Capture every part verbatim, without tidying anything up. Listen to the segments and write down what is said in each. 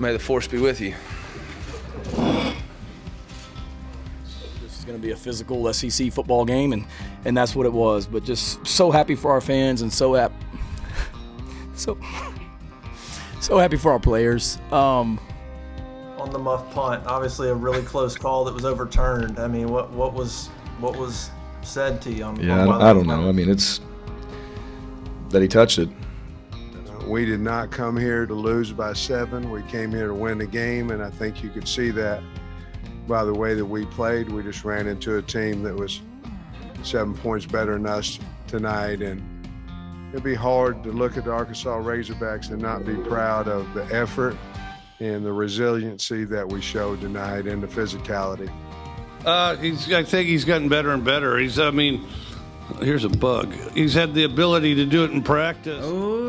May the force be with you. This is going to be a physical S E C football game, and, and that's what it was. But just so happy for our fans and so ap- so, so happy for our players. Um, On the muff punt, obviously a really close call that was overturned. I mean, what what was what was said to you? On, yeah, on I, I don't know. I mean, it's that he touched it. We did not come here to lose by seven. We came here to win the game, and I think you could see that by the way that we played. We just ran into a team that was seven points better than us tonight, and it'd be hard to look at the Arkansas Razorbacks and not be proud of the effort and the resiliency that we showed tonight and the physicality. Uh, he's, I think he's gotten better and better. He's, I mean, here's a bug. He's had the ability to do it in practice. Oh.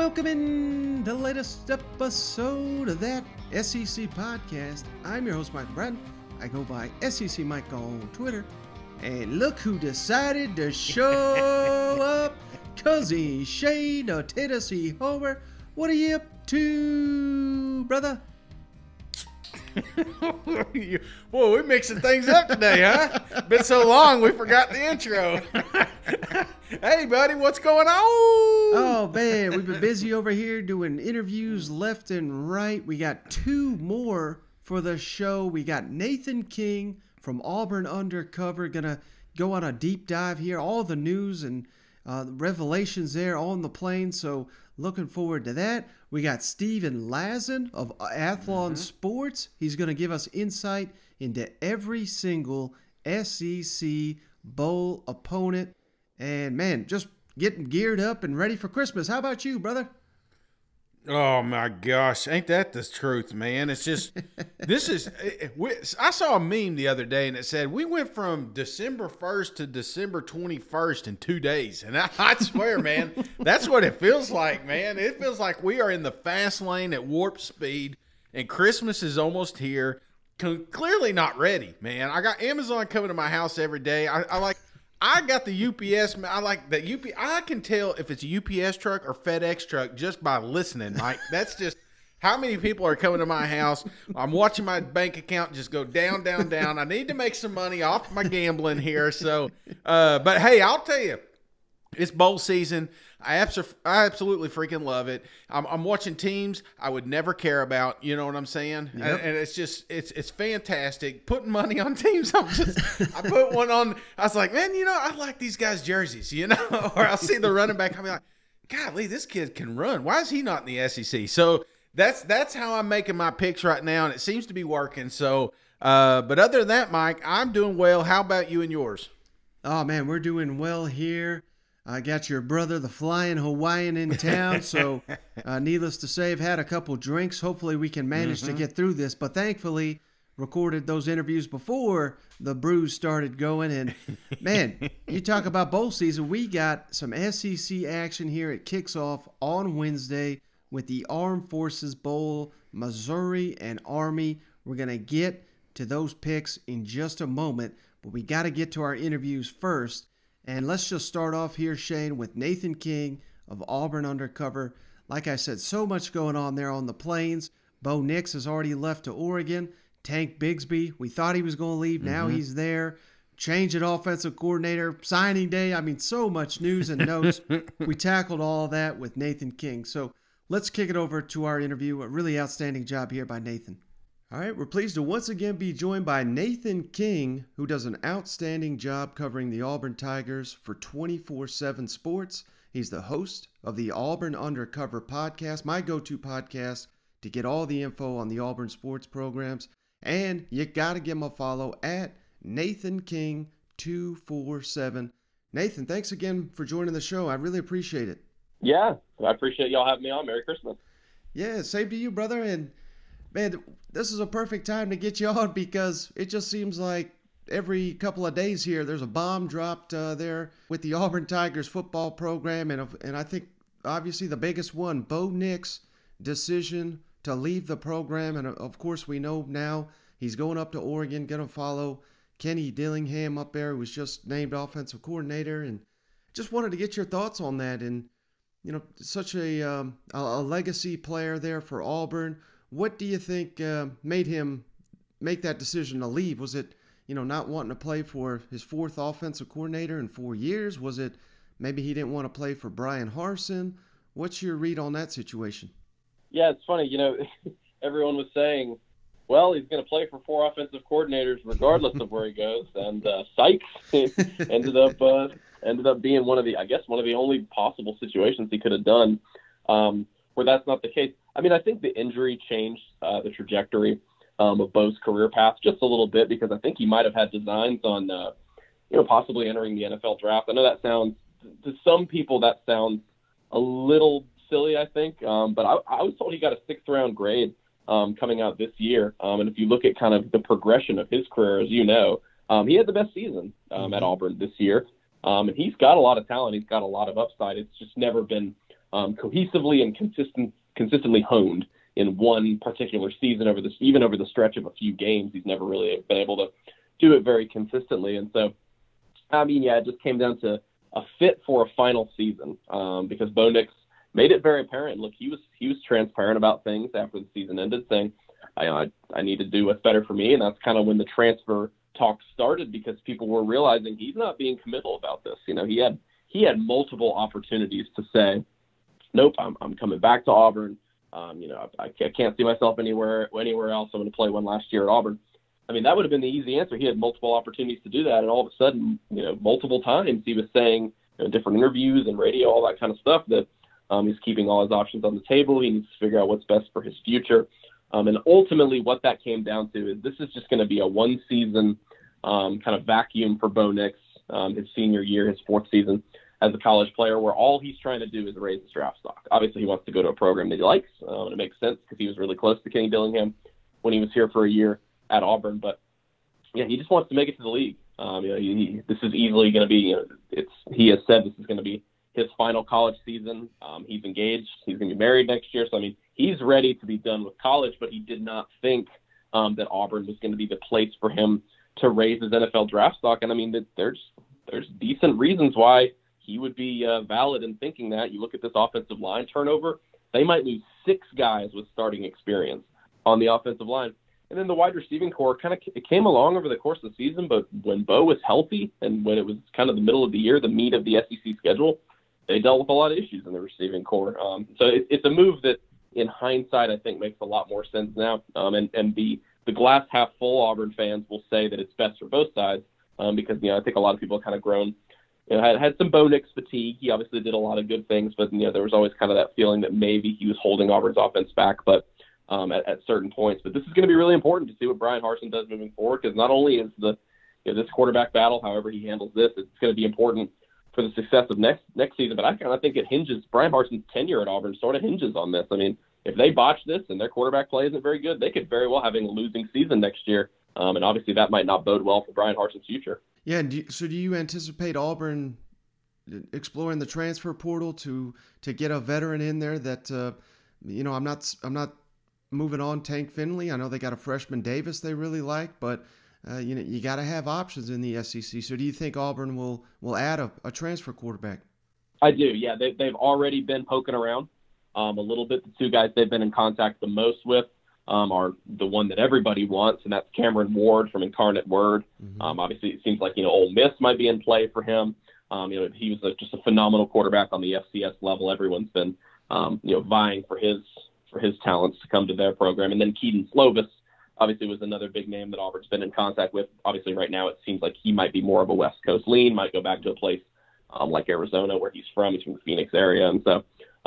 Welcome in the latest episode of that S E C podcast. I'm your host, Mike Bratton. I go by S E C Mike on Twitter. And look who decided to show up. Cousin Shane, a Tennessee homer. What are you up to, brother? Whoa, we're mixing things up today, huh? Been so long, we forgot the intro. Hey, buddy, what's going on? Oh, man, we've been busy over here doing interviews left and right. We got two more for the show. We got Nathan King from Auburn Undercover, going to go on a deep dive here. All the news and uh, revelations there on the plane, so looking forward to that. We got Steven Lassan of Athlon mm-hmm. Sports. He's going to give us insight into every single S E C bowl opponent. And, man, just getting geared up and ready for Christmas. How about you, brother? Oh, my gosh. Ain't that the truth, man? It's just – this is – I saw a meme the other day, and it said we went from December first to December twenty-first in two days. And I, I swear, man, that's what it feels like, man. It feels like we are in the fast lane at warp speed, and Christmas is almost here. C- clearly not ready, man. I got Amazon coming to my house every day. I, I like – I got the U P S. I like that U P. I can tell if it's a U P S truck or FedEx truck just by listening, Mike. That's just how many people are coming to my house. I'm watching my bank account just go down, down, down. I need to make some money off my gambling here. So, uh, but hey, I'll tell you, it's bowl season. I abso- I absolutely freaking love it. I'm, I'm watching teams I would never care about. You know what I'm saying? Yep. And, and it's just it's it's fantastic. Putting money on teams. I'm just I put one on. I was like, man, you know, I like these guys' jerseys. You know, or I'll see the running back. I'll be like, golly, this kid can run. Why is he not in the S E C? So that's that's how I'm making my picks right now, and it seems to be working. So, uh, but other than that, Mike, I'm doing well. How about you and yours? Oh man, we're doing well here. I got your brother, the flying Hawaiian, in town, so uh, needless to say, I've had a couple drinks. Hopefully we can manage mm-hmm. to get through this, but thankfully recorded those interviews before the brews started going, and man, you talk about bowl season. We got some S E C action here. It kicks off on Wednesday with the Armed Forces Bowl, Missouri and Army. We're going to get to those picks in just a moment, but we got to get to our interviews first. And let's just start off here, Shane, with Nathan King of Auburn Undercover. Like I said, so much going on there on the plains. Bo Nix has already left to Oregon. Tank Bigsby, we thought he was going to leave. Now mm-hmm. he's there. Change at offensive coordinator, signing day. I mean, so much news and notes. We tackled all that with Nathan King. So let's kick it over to our interview. A really outstanding job here by Nathan. All right, we're pleased to once again be joined by Nathan King, who does an outstanding job covering the Auburn Tigers for twenty-four seven Sports. He's the host of the Auburn Undercover podcast, my go-to podcast, to get all the info on the Auburn sports programs. And you got to give him a follow at Nathan King two forty-seven. Nathan, thanks again for joining the show. I really appreciate it. Yeah, I appreciate y'all having me on. Merry Christmas. Yeah, same to you, brother. And man, this is a perfect time to get you on because it just seems like every couple of days here, there's a bomb dropped uh, there with the Auburn Tigers football program. And and I think, obviously, the biggest one, Bo Nix's decision to leave the program. And, of course, we know now he's going up to Oregon, going to follow Kenny Dillingham up there, who was just named offensive coordinator. And just wanted to get your thoughts on that. And, you know, such a um, a legacy player there for Auburn. What do you think uh, made him make that decision to leave? Was it, you know, not wanting to play for his fourth offensive coordinator in four years? Was it maybe he didn't want to play for Brian Harsin? What's your read on that situation? Yeah, it's funny. You know, everyone was saying, well, he's going to play for four offensive coordinators regardless of where he goes. And uh, Sykes ended up uh, ended up being one of the, I guess, one of the only possible situations he could have done um, where that's not the case. I mean, I think the injury changed uh, the trajectory um, of Bo's career path just a little bit, because I think he might have had designs on, uh, you know, possibly entering the N F L draft. I know that sounds, to some people, that sounds a little silly, I think. Um, but I, I was told he got a sixth round grade um, coming out this year. Um, and if you look at kind of the progression of his career, as you know, um, he had the best season um, at Auburn this year. Um, and he's got a lot of talent. He's got a lot of upside. It's just never been um, cohesively and consistent, consistently honed in one particular season over this, even over the stretch of a few games. He's never really been able to do it very consistently. And so, I mean, yeah, it just came down to a fit for a final season, um, because Bo Nix made it very apparent. Look, he was he was transparent about things after the season ended, saying, I, I, I need to do what's better for me. And that's kind of when the transfer talk started, because people were realizing he's not being committal about this. You know, he had he had multiple opportunities to say, nope, I'm I'm coming back to Auburn. Um, you know, I, I can't see myself anywhere anywhere else. I'm going to play one last year at Auburn. I mean, that would have been the easy answer. He had multiple opportunities to do that, and all of a sudden, you know, multiple times he was saying in you know, different interviews and radio, all that kind of stuff, that um, he's keeping all his options on the table. He needs to figure out what's best for his future. Um, and ultimately what that came down to is this is just going to be a one-season um, kind of vacuum for Bo Nix, um, his senior year, his fourth season as a college player, where all he's trying to do is raise his draft stock. Obviously, he wants to go to a program that he likes, uh, and it makes sense because he was really close to Kenny Dillingham when he was here for a year at Auburn. But yeah, he just wants to make it to the league. Um, you know, he, he, this is easily going to be, you know, it's, he has said this is going to be his final college season. Um, he's engaged. He's going to be married next year. So, I mean, he's ready to be done with college, but he did not think um, that Auburn was going to be the place for him to raise his N F L draft stock. And I mean, there's, there's decent reasons why he would be uh, valid in thinking that. You look at this offensive line turnover, they might lose six guys with starting experience on the offensive line. And then the wide receiving core kind of it came along over the course of the season, but when Bo was healthy and when it was kind of the middle of the year, the meat of the S E C schedule, they dealt with a lot of issues in the receiving core. Um, so it, it's a move that, in hindsight, I think makes a lot more sense now. Um, and and the, the glass half full Auburn fans will say that it's best for both sides um, because, you know, I think a lot of people have kind of grown. You know, had, had some Bo Nix fatigue. He obviously did a lot of good things, but, you know, there was always kind of that feeling that maybe he was holding Auburn's offense back, but Um, at, at certain points. But this is going to be really important to see what Brian Harsin does moving forward, because not only is the you know, this quarterback battle, however he handles this, it's going to be important for the success of next next season. But I kind of think it hinges, Brian Harsin's tenure at Auburn sort of hinges on this. I mean, if they botch this and their quarterback play isn't very good, they could very well have a losing season next year. Um, and obviously that might not bode well for Brian Harsin's future. Yeah, and do you, so do you anticipate Auburn exploring the transfer portal to to get a veteran in there that, uh, you know, I'm not I'm not moving on, Tank Finley. I know they got a freshman Davis they really like, but uh, you know you got to have options in the S E C. So, do you think Auburn will will add a, a transfer quarterback? I do. Yeah, they, they've already been poking around um, a little bit. The two guys they've been in contact the most with um, are the one that everybody wants, and that's Cameron Ward from Incarnate Word. Mm-hmm. Um, obviously, it seems like you know Ole Miss might be in play for him. Um, you know, he was a, just a phenomenal quarterback on the F C S level. Everyone's been um, you know vying for his. for his talents to come to their program. And then Keaton Slovis obviously was another big name that Auburn's been in contact with. Obviously right now it seems like he might be more of a West Coast lean, might go back to a place um, like Arizona where he's from. He's from the Phoenix area. And so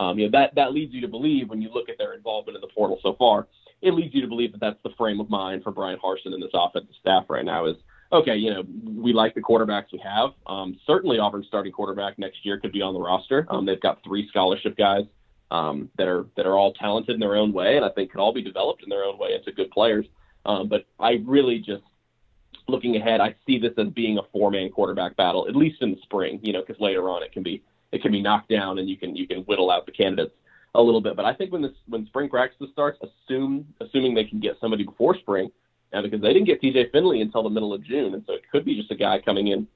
um, you know, that, that leads you to believe, when you look at their involvement in the portal so far, it leads you to believe that that's the frame of mind for Brian Harsin and this offensive staff right now is, okay, you know, we like the quarterbacks we have. Um, certainly Auburn's starting quarterback next year could be on the roster. Um, they've got three scholarship guys Um, that are that are all talented in their own way, and I think could all be developed in their own way into good players. Um, but I really just, looking ahead, I see this as being a four-man quarterback battle, at least in the spring, you know, because later on it can be it can be knocked down and you can you can whittle out the candidates a little bit. But I think when this when spring practice starts, assume assuming they can get somebody before spring, now because they didn't get T J Finley until the middle of June, and so it could be just a guy coming in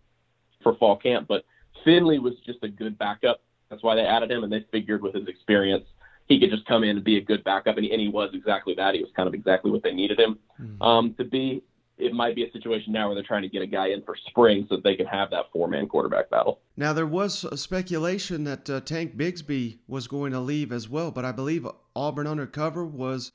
for fall camp. But Finley was just a good backup. That's why they added him, and they figured with his experience he could just come in and be a good backup, and he, and he was exactly that. He was kind of exactly what they needed him mm. um, to be. It might be a situation now where they're trying to get a guy in for spring so that they can have that four-man quarterback battle. Now, there was a speculation that uh, Tank Bigsby was going to leave as well, but I believe Auburn Undercover was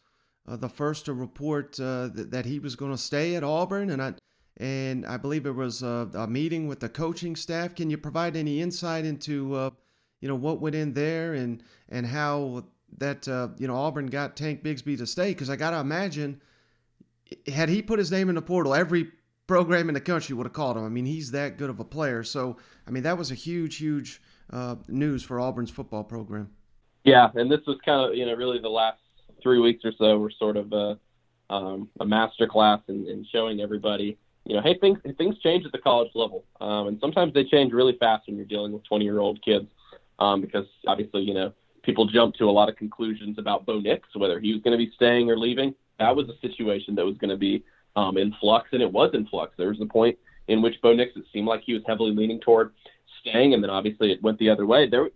uh, the first to report uh, th- that he was going to stay at Auburn, and I and I believe it was a, a meeting with the coaching staff. Can you provide any insight into uh, you know what went in there and and how that uh, you know Auburn got Tank Bigsby to stay? Because I got to imagine, had he put his name in the portal, every program in the country would have called him. I mean, he's that good of a player. So, I mean, that was a huge, huge uh, news for Auburn's football program. Yeah, and this was kind of, you know, really the last three weeks or so were sort of a, um, a master class in, in showing everybody, you know, hey, things things change at the college level. Um, and sometimes they change really fast when you're dealing with twenty-year-old kids um, because, obviously, you know, people jump to a lot of conclusions about Bo Nix, whether he was going to be staying or leaving. That was a situation that was going to be um, in flux, and it was in flux. There was a point in which Bo Nix, it seemed like he was heavily leaning toward staying, and then obviously it went the other way. There,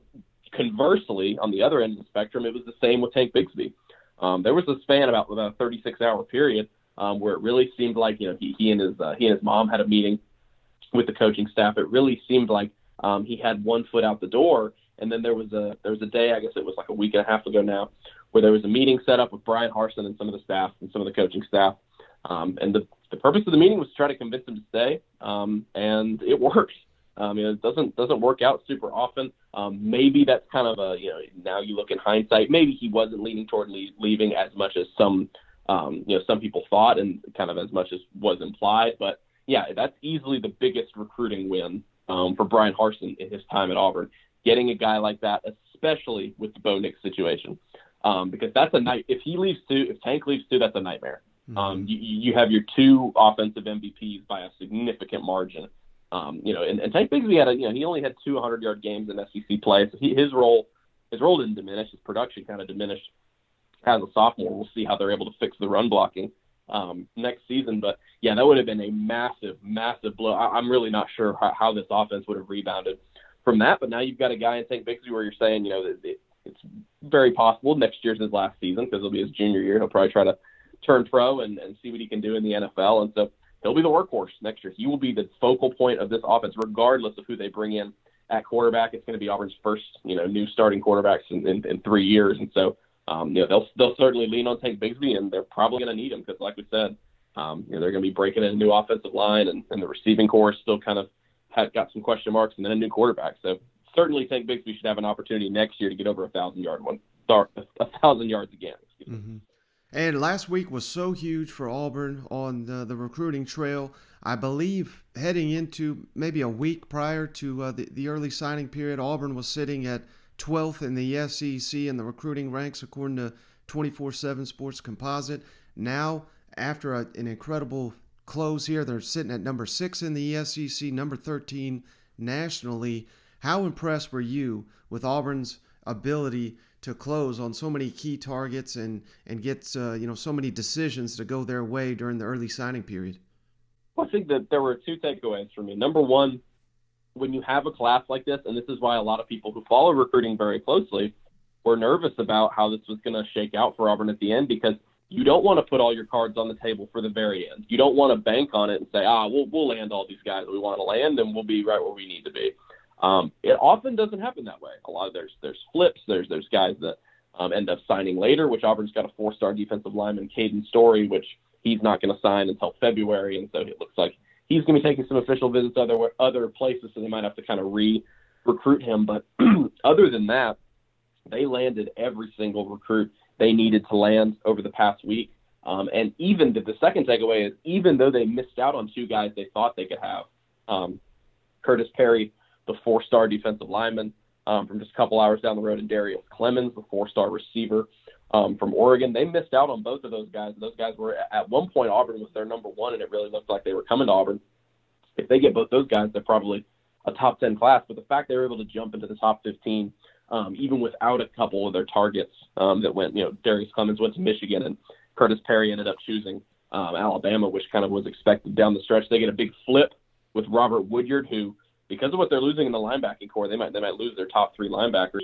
conversely, on the other end of the spectrum, it was the same with Tank Bigsby. Um, there was a span about, about a thirty-six hour period um, where it really seemed like you know he, he and his uh, he and his mom had a meeting with the coaching staff. It really seemed like um, he had one foot out the door, and then there was a there was a day, I guess it was like a week and a half ago now, where there was a meeting set up with Brian Harsin and some of the staff and some of the coaching staff. Um, and the, the purpose of the meeting was to try to convince him to stay. Um, and it worked. Um, you know, it doesn't, doesn't work out super often. Um, maybe that's kind of a, you know, now you look in hindsight, maybe he wasn't leaning toward le- leaving as much as some, um, you know, some people thought and kind of as much as was implied, but yeah, that's easily the biggest recruiting win um, for Brian Harsin in his time at Auburn, getting a guy like that, especially with the Bo Nix situation. Um, because that's a night. If he leaves too, if Tank leaves too, that's a nightmare. Mm-hmm. Um, you, you have your two offensive M V Ps by a significant margin. Um, you know, and, and Tank Bigsby had a, you know, he only had two hundred-yard games in S E C play, so he, his role, his role didn't diminish. His production kind of diminished as a sophomore. We'll see how they're able to fix the run blocking um, next season. But yeah, that would have been a massive, massive blow. I, I'm really not sure how, how this offense would have rebounded from that. But now you've got a guy in Tank Bigsby where you're saying, you know, that it, it's very possible next year's his last season because it'll be his junior year. He'll probably try to turn pro and, and see what he can do in the N F L. And so he'll be the workhorse next year. He will be the focal point of this offense, regardless of who they bring in at quarterback. It's going to be Auburn's first, you know, new starting quarterbacks in, in, in three years. And so, um, you know, they'll, they'll certainly lean on Tank Bigsby, and they're probably going to need him because, like we said, um, you know, they're going to be breaking in a new offensive line, and, and the receiving core still kind of had got some question marks, and then a new quarterback. So, certainly Tank Bigsby should have an opportunity next year to get over a thousand yard one, a thousand yards again. Mm-hmm. And last week was so huge for Auburn on the, the recruiting trail. I believe heading into maybe a week prior to uh, the, the early signing period, Auburn was sitting at twelfth in the S E C in the recruiting ranks, according to twenty-four seven Sports Composite. Now, after a, an incredible close here, they're sitting at number six in the S E C, number thirteen nationally. How impressed were you with Auburn's ability to close on so many key targets and and get uh, you know so many decisions to go their way during the early signing period? Well, I think that there were two takeaways for me. Number one, when you have a class like this, and this is why a lot of people who follow recruiting very closely were nervous about how this was going to shake out for Auburn at the end, because you don't want to put all your cards on the table for the very end. You don't want to bank on it and say, ah, we'll we'll land all these guys that we want to land, and we'll be right where we need to be. Um, it often doesn't happen that way. A lot of there's there's flips. There's there's guys that um, end up signing later, which Auburn's got a four-star defensive lineman, Caden Story, which he's not going to sign until February, and so it looks like he's going to be taking some official visits other other places, so they might have to kind of re-recruit him. But other than that, they landed every single recruit they needed to land over the past week. Um, and even the, the second takeaway is, even though they missed out on two guys they thought they could have, um, Curtis Perry, the four-star defensive lineman um, from just a couple hours down the road, and Darius Clemens, the four-star receiver um, from Oregon. They missed out on both of those guys. Those guys were, at one point, Auburn was their number one, and it really looked like they were coming to Auburn. If they get both those guys, they're probably a top ten class. But the fact they were able to jump into the top fifteen, um, even without a couple of their targets um, that went, you know, Darius Clemens went to Michigan, and Curtis Perry ended up choosing um, Alabama, which kind of was expected down the stretch. They get a big flip with Robert Woodyard, who, because of what they're losing in the linebacking core, they might they might lose their top three linebackers.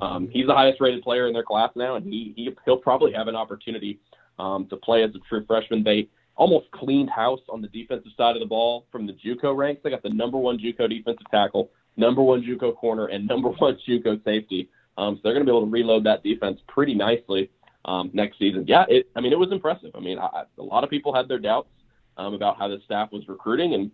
Um, he's the highest rated player in their class now, and he, he he'll probably have an opportunity um, to play as a true freshman. They almost cleaned house on the defensive side of the ball from the JUCO ranks. They got the number one JUCO defensive tackle, number one JUCO corner, and number one JUCO safety. Um, so they're going to be able to reload that defense pretty nicely um, next season. Yeah, it, I mean, it was impressive. I mean, I, a lot of people had their doubts um, about how the staff was recruiting and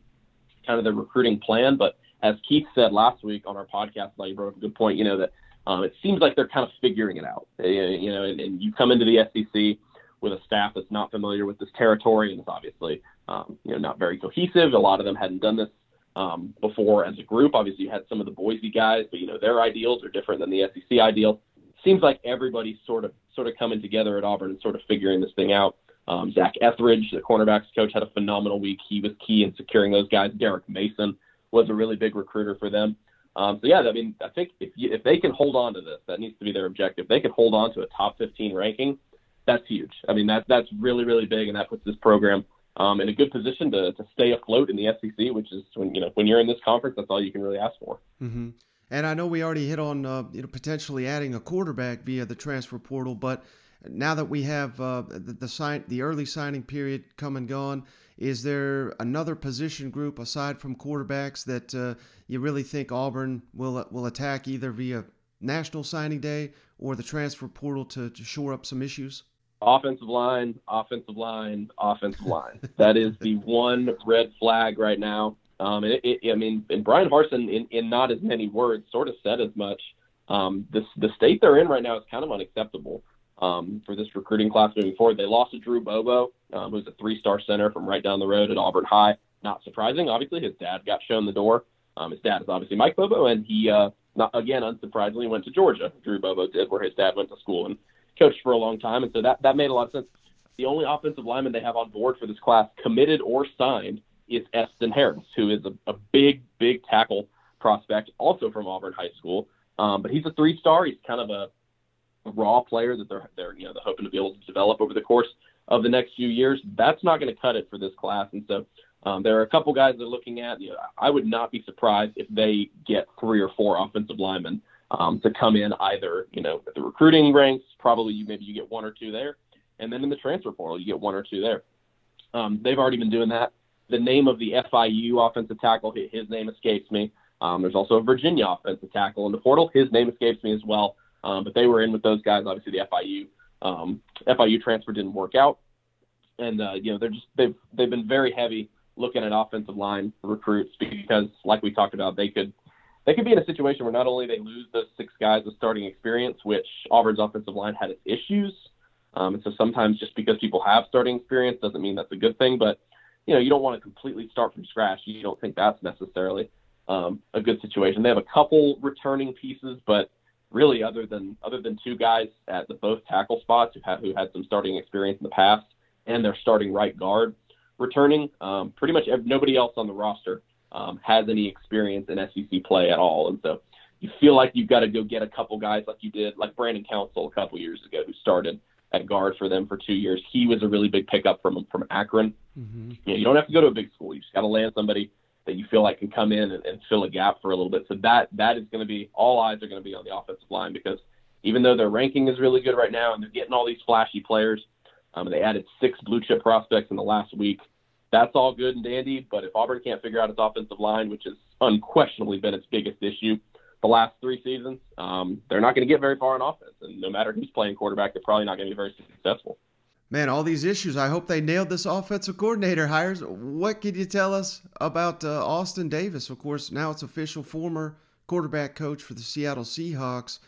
kind of their recruiting plan. But as Keith said last week on our podcast, like, you brought up a good point, you know, that um, it seems like they're kind of figuring it out. You know, and, and you come into the S E C with a staff that's not familiar with this territory, and it's obviously, um, you know, not very cohesive. A lot of them hadn't done this Um, before as a group. Obviously you had some of the Boise guys, but you know, their ideals are different than the S E C ideal. Seems like everybody's sort of sort of coming together at Auburn and sort of figuring this thing out. Um, Zach Etheridge, the cornerbacks coach, had a phenomenal week. He was key in securing those guys. Derek Mason was a really big recruiter for them. Um, so yeah, I mean, I think if you, if they can hold on to this, that needs to be their objective. They can hold on to a top fifteen ranking. That's huge. I mean, that that's really, really big, and that puts this program Um, in a good position to, to stay afloat in the S E C, which is, when you know, when you're in this conference, that's all you can really ask for. Mm-hmm. And I know we already hit on uh, you know, potentially adding a quarterback via the transfer portal, but now that we have uh, the the, sign, the early signing period come and gone, is there another position group aside from quarterbacks that uh, you really think Auburn will will attack either via National Signing Day or the transfer portal to, to shore up some issues? Offensive line, offensive line, offensive line. That is the one red flag right now. Um, it, it, I mean, and Brian Harsin, in, in not as many words, sort of said as much. Um, this, the state they're in right now is kind of unacceptable um, for this recruiting class moving forward. They lost to Drew Bobo, um, who's a three-star center from right down the road at Auburn High. Not surprising, obviously. His dad got shown the door. Um, his dad is obviously Mike Bobo, and he, uh, not, again, unsurprisingly, went to Georgia. Drew Bobo did, where his dad went to school and coached for a long time, and so that, that made a lot of sense. The only offensive lineman they have on board for this class, committed or signed, is Eston Harris, who is a, a big, big tackle prospect, also from Auburn High School. Um, but he's a three-star. He's kind of a raw player that they're they're you know they're hoping to be able to develop over the course of the next few years. That's not going to cut it for this class, and so um, there are a couple guys they're looking at. You know, I would not be surprised if they get three or four offensive linemen Um, to come in either, you know, at the recruiting ranks, probably you, maybe you get one or two there, and then in the transfer portal, you get one or two there. Um, they've already been doing that. The name of the F I U offensive tackle, his name escapes me. Um, there's also a Virginia offensive tackle in the portal. His name escapes me as well. Um, but they were in with those guys. Obviously, the F I U um, F I U transfer didn't work out, and uh, you know they're just they've they've been very heavy looking at offensive line recruits because, like we talked about, they could. They could be in a situation where not only they lose those six guys with starting experience, which Auburn's offensive line had its issues. Um, and so sometimes just because people have starting experience doesn't mean that's a good thing, but you know, you don't want to completely start from scratch. You don't think that's necessarily um, a good situation. They have a couple returning pieces, but really other than, other than two guys at the both tackle spots who had, who had some starting experience in the past and their starting right guard returning, um, pretty much nobody else on the roster Um, has any experience in S E C play at all. And so you feel like you've got to go get a couple guys like you did, like Brandon Council a couple years ago, who started at guard for them for two years. He was a really big pickup from from Akron. Mm-hmm. You know, you don't have to go to a big school. You just got to land somebody that you feel like can come in and, and fill a gap for a little bit. So that that is going to be, all eyes are going to be on the offensive line, because even though their ranking is really good right now and they're getting all these flashy players, um, they added six blue chip prospects in the last week. That's all good and dandy, but if Auburn can't figure out its offensive line, which has unquestionably been its biggest issue the last three seasons, um, they're not going to get very far in offense. And no matter who's playing quarterback, they're probably not going to be very successful. Man, all these issues. I hope they nailed this offensive coordinator hires. What could you tell us about uh, Austin Davis? Of course, now it's official, former quarterback coach for the Seattle Seahawks.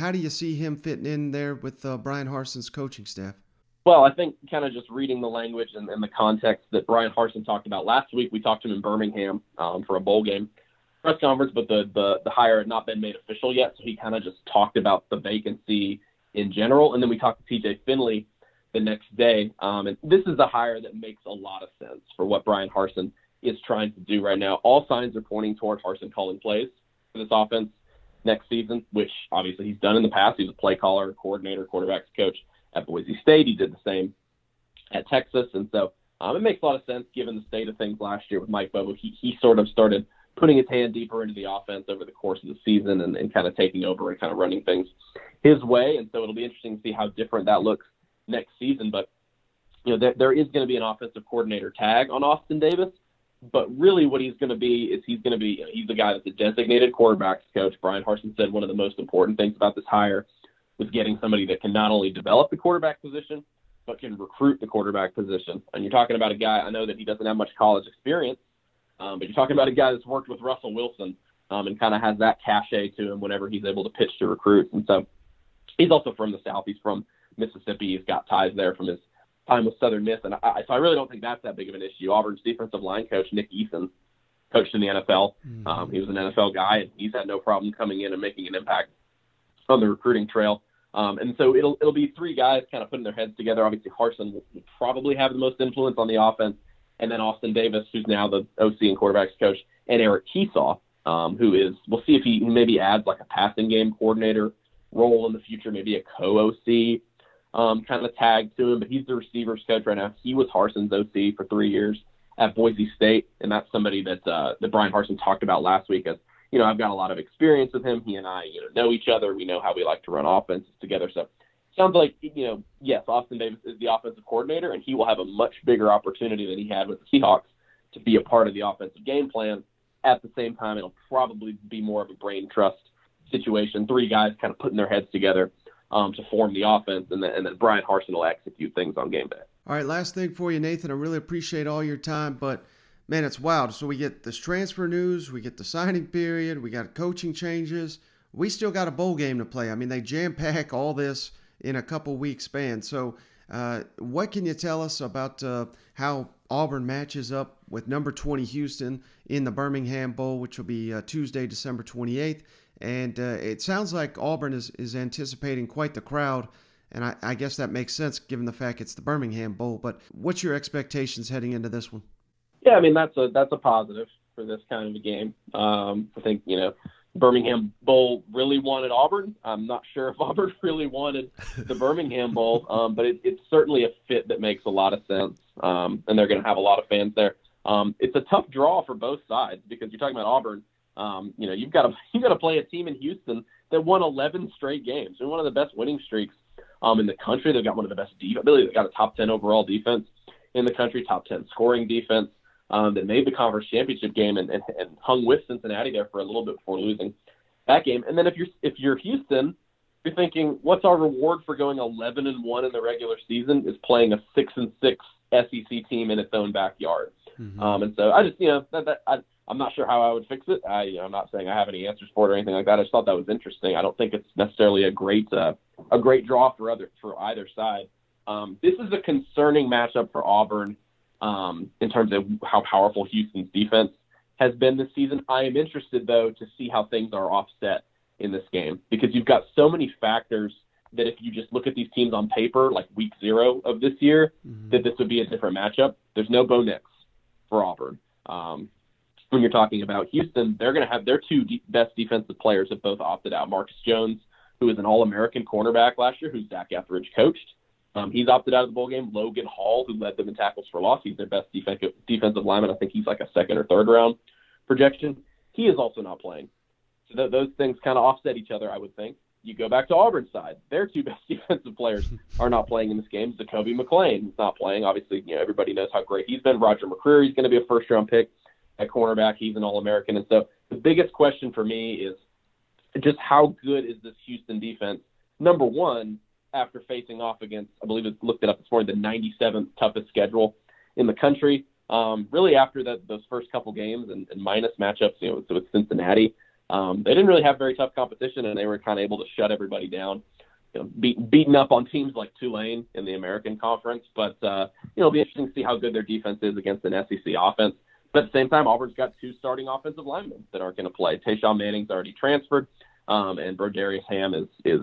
How do you see him fitting in there with uh, Brian Harsin's coaching staff? Well, I think kind of just reading the language and, and the context that Brian Harsin talked about last week. We talked to him in Birmingham um, for a bowl game press conference, but the, the, the hire had not been made official yet. So he kind of just talked about the vacancy in general. And then we talked to T J Finley the next day. Um, and this is a hire that makes a lot of sense for what Brian Harsin is trying to do right now. All signs are pointing toward Harsin calling plays for this offense next season, which obviously he's done in the past. He's a play caller, coordinator, quarterbacks coach at Boise State. He did the same at Texas. And so um, it makes a lot of sense given the state of things last year with Mike Bobo. He, he sort of started putting his hand deeper into the offense over the course of the season and, and kind of taking over and kind of running things his way. And so it'll be interesting to see how different that looks next season. But, you know, there, there is going to be an offensive coordinator tag on Austin Davis, but really what he's going to be is he's going to be, you know, he's the guy that's a designated quarterbacks coach. Brian Harsin said one of the most important things about this hire was getting somebody that can not only develop the quarterback position, but can recruit the quarterback position. And you're talking about a guy, I know that he doesn't have much college experience, Um, but you're talking about a guy that's worked with Russell Wilson um, and kind of has that cachet to him whenever he's able to pitch to recruits. And so he's also from the South. He's from Mississippi. He's got ties there from his time with Southern Miss. And I, so I really don't think that's that big of an issue. Auburn's defensive line coach, Nick Eason, coached in the N F L. Mm-hmm. Um, he was an N F L guy, and he's had no problem coming in and making an impact on the recruiting trail. Um, and so it'll, it'll be three guys kind of putting their heads together. Obviously, Harsin will probably have the most influence on the offense. And then Austin Davis, who's now the O C and quarterbacks coach, and Eric Keesaw, um, who is, we'll see if he maybe adds like a passing game coordinator role in the future, maybe a co-O C um, kind of tag to him. But he's the receivers coach right now. He was Harsin's O C for three years at Boise State, and that's somebody that uh, that Brian Harsin talked about last week. As you know, I've got a lot of experience with him. He and I, you know, know each other. We know how we like to run offenses together. So sounds like, you know, yes, Austin Davis is the offensive coordinator, and he will have a much bigger opportunity than he had with the Seahawks to be a part of the offensive game plan. At the same time, it'll probably be more of a brain trust situation, three guys kind of putting their heads together um, to form the offense, and then, and then Brian Harsin will execute things on game day. All right, last thing for you, Nathan. I really appreciate all your time, but, man, it's wild. So we get this transfer news, we get the signing period, we got coaching changes. We still got a bowl game to play. I mean, they jam-pack all this in a couple week span. So uh, what can you tell us about uh, how Auburn matches up with number twenty Houston in the Birmingham Bowl, which will be uh, Tuesday, December twenty-eighth. And uh, it sounds like Auburn is, is anticipating quite the crowd. And I, I guess that makes sense given the fact it's the Birmingham Bowl, but what's your expectations heading into this one? Yeah, I mean, that's a, that's a positive for this kind of a game. Um, I think, you know, Birmingham Bowl really wanted Auburn. I'm not sure if Auburn really wanted the Birmingham Bowl, um, but it, it's certainly a fit that makes a lot of sense, um, and they're going to have a lot of fans there. Um, it's a tough draw for both sides because you're talking about Auburn. Um, you know, you've got to you've got to play a team in Houston that won eleven straight games and one of the best winning streaks um, in the country. They've got one of the best defense. They've got a top ten overall defense in the country, top ten scoring defense. Um, that made the conference championship game and, and, and hung with Cincinnati there for a little bit before losing that game. And then if you're if you're Houston, you're thinking, what's our reward for going eleven and one in the regular season? Is playing a six and six S E C team in its own backyard. Mm-hmm. Um, and so I just you know that, that, I, I'm not sure how I would fix it. I, you know, I'm not saying I have any answers for it or anything like that. I just thought that was interesting. I don't think it's necessarily a great uh, a great draw for other for either side. Um, this is a concerning matchup for Auburn. Um, in terms of how powerful Houston's defense has been this season. I am interested, though, to see how things are offset in this game because you've got so many factors that if you just look at these teams on paper, like week zero of this year, mm-hmm. that this would be a different matchup. There's no Bo Nix for Auburn. Um, when you're talking about Houston, they're going to have their two de- best defensive players have both opted out. Marcus Jones, who was an All-American cornerback last year, who Zach Etheridge coached, Um, he's opted out of the bowl game. Logan Hall, who led them in tackles for loss, he's their best def- defensive lineman. I think he's like a second or third round projection. He is also not playing. So th- those things kind of offset each other, I would think. You go back to Auburn's side. Their two best defensive players are not playing in this game. Zacoby McClain is not playing. Obviously, you know, everybody knows how great he's been. Roger McCreary is going to be a first-round pick at cornerback. He's an All-American. And so the biggest question for me is just how good is this Houston defense? Number one, after facing off against, I believe it's looked it up this morning, the ninety-seventh toughest schedule in the country. Um, really after that, those first couple games and, and minus matchups, you know, with Cincinnati, um, they didn't really have very tough competition and they were kind of able to shut everybody down, you know, beat, beaten up on teams like Tulane in the American Conference. But, uh, you know, it'll be interesting to see how good their defense is against an S E C offense. But at the same time, Auburn's got two starting offensive linemen that aren't going to play. Tayshawn Manning's already transferred um, and Broderius Ham is, is,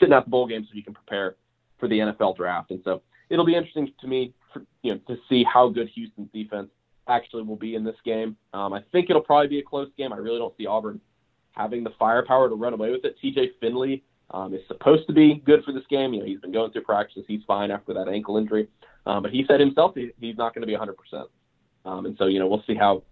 sitting out the bowl game so you can prepare for the N F L draft. And so it'll be interesting to me for, you know, to see how good Houston's defense actually will be in this game. Um, I think it'll probably be a close game. I really don't see Auburn having the firepower to run away with it. T J Finley um, is supposed to be good for this game. You know, he's been going through practices. He's fine after that ankle injury. Um, but he said himself he, he's not going to be one hundred percent. Um, and so, you know, we'll see how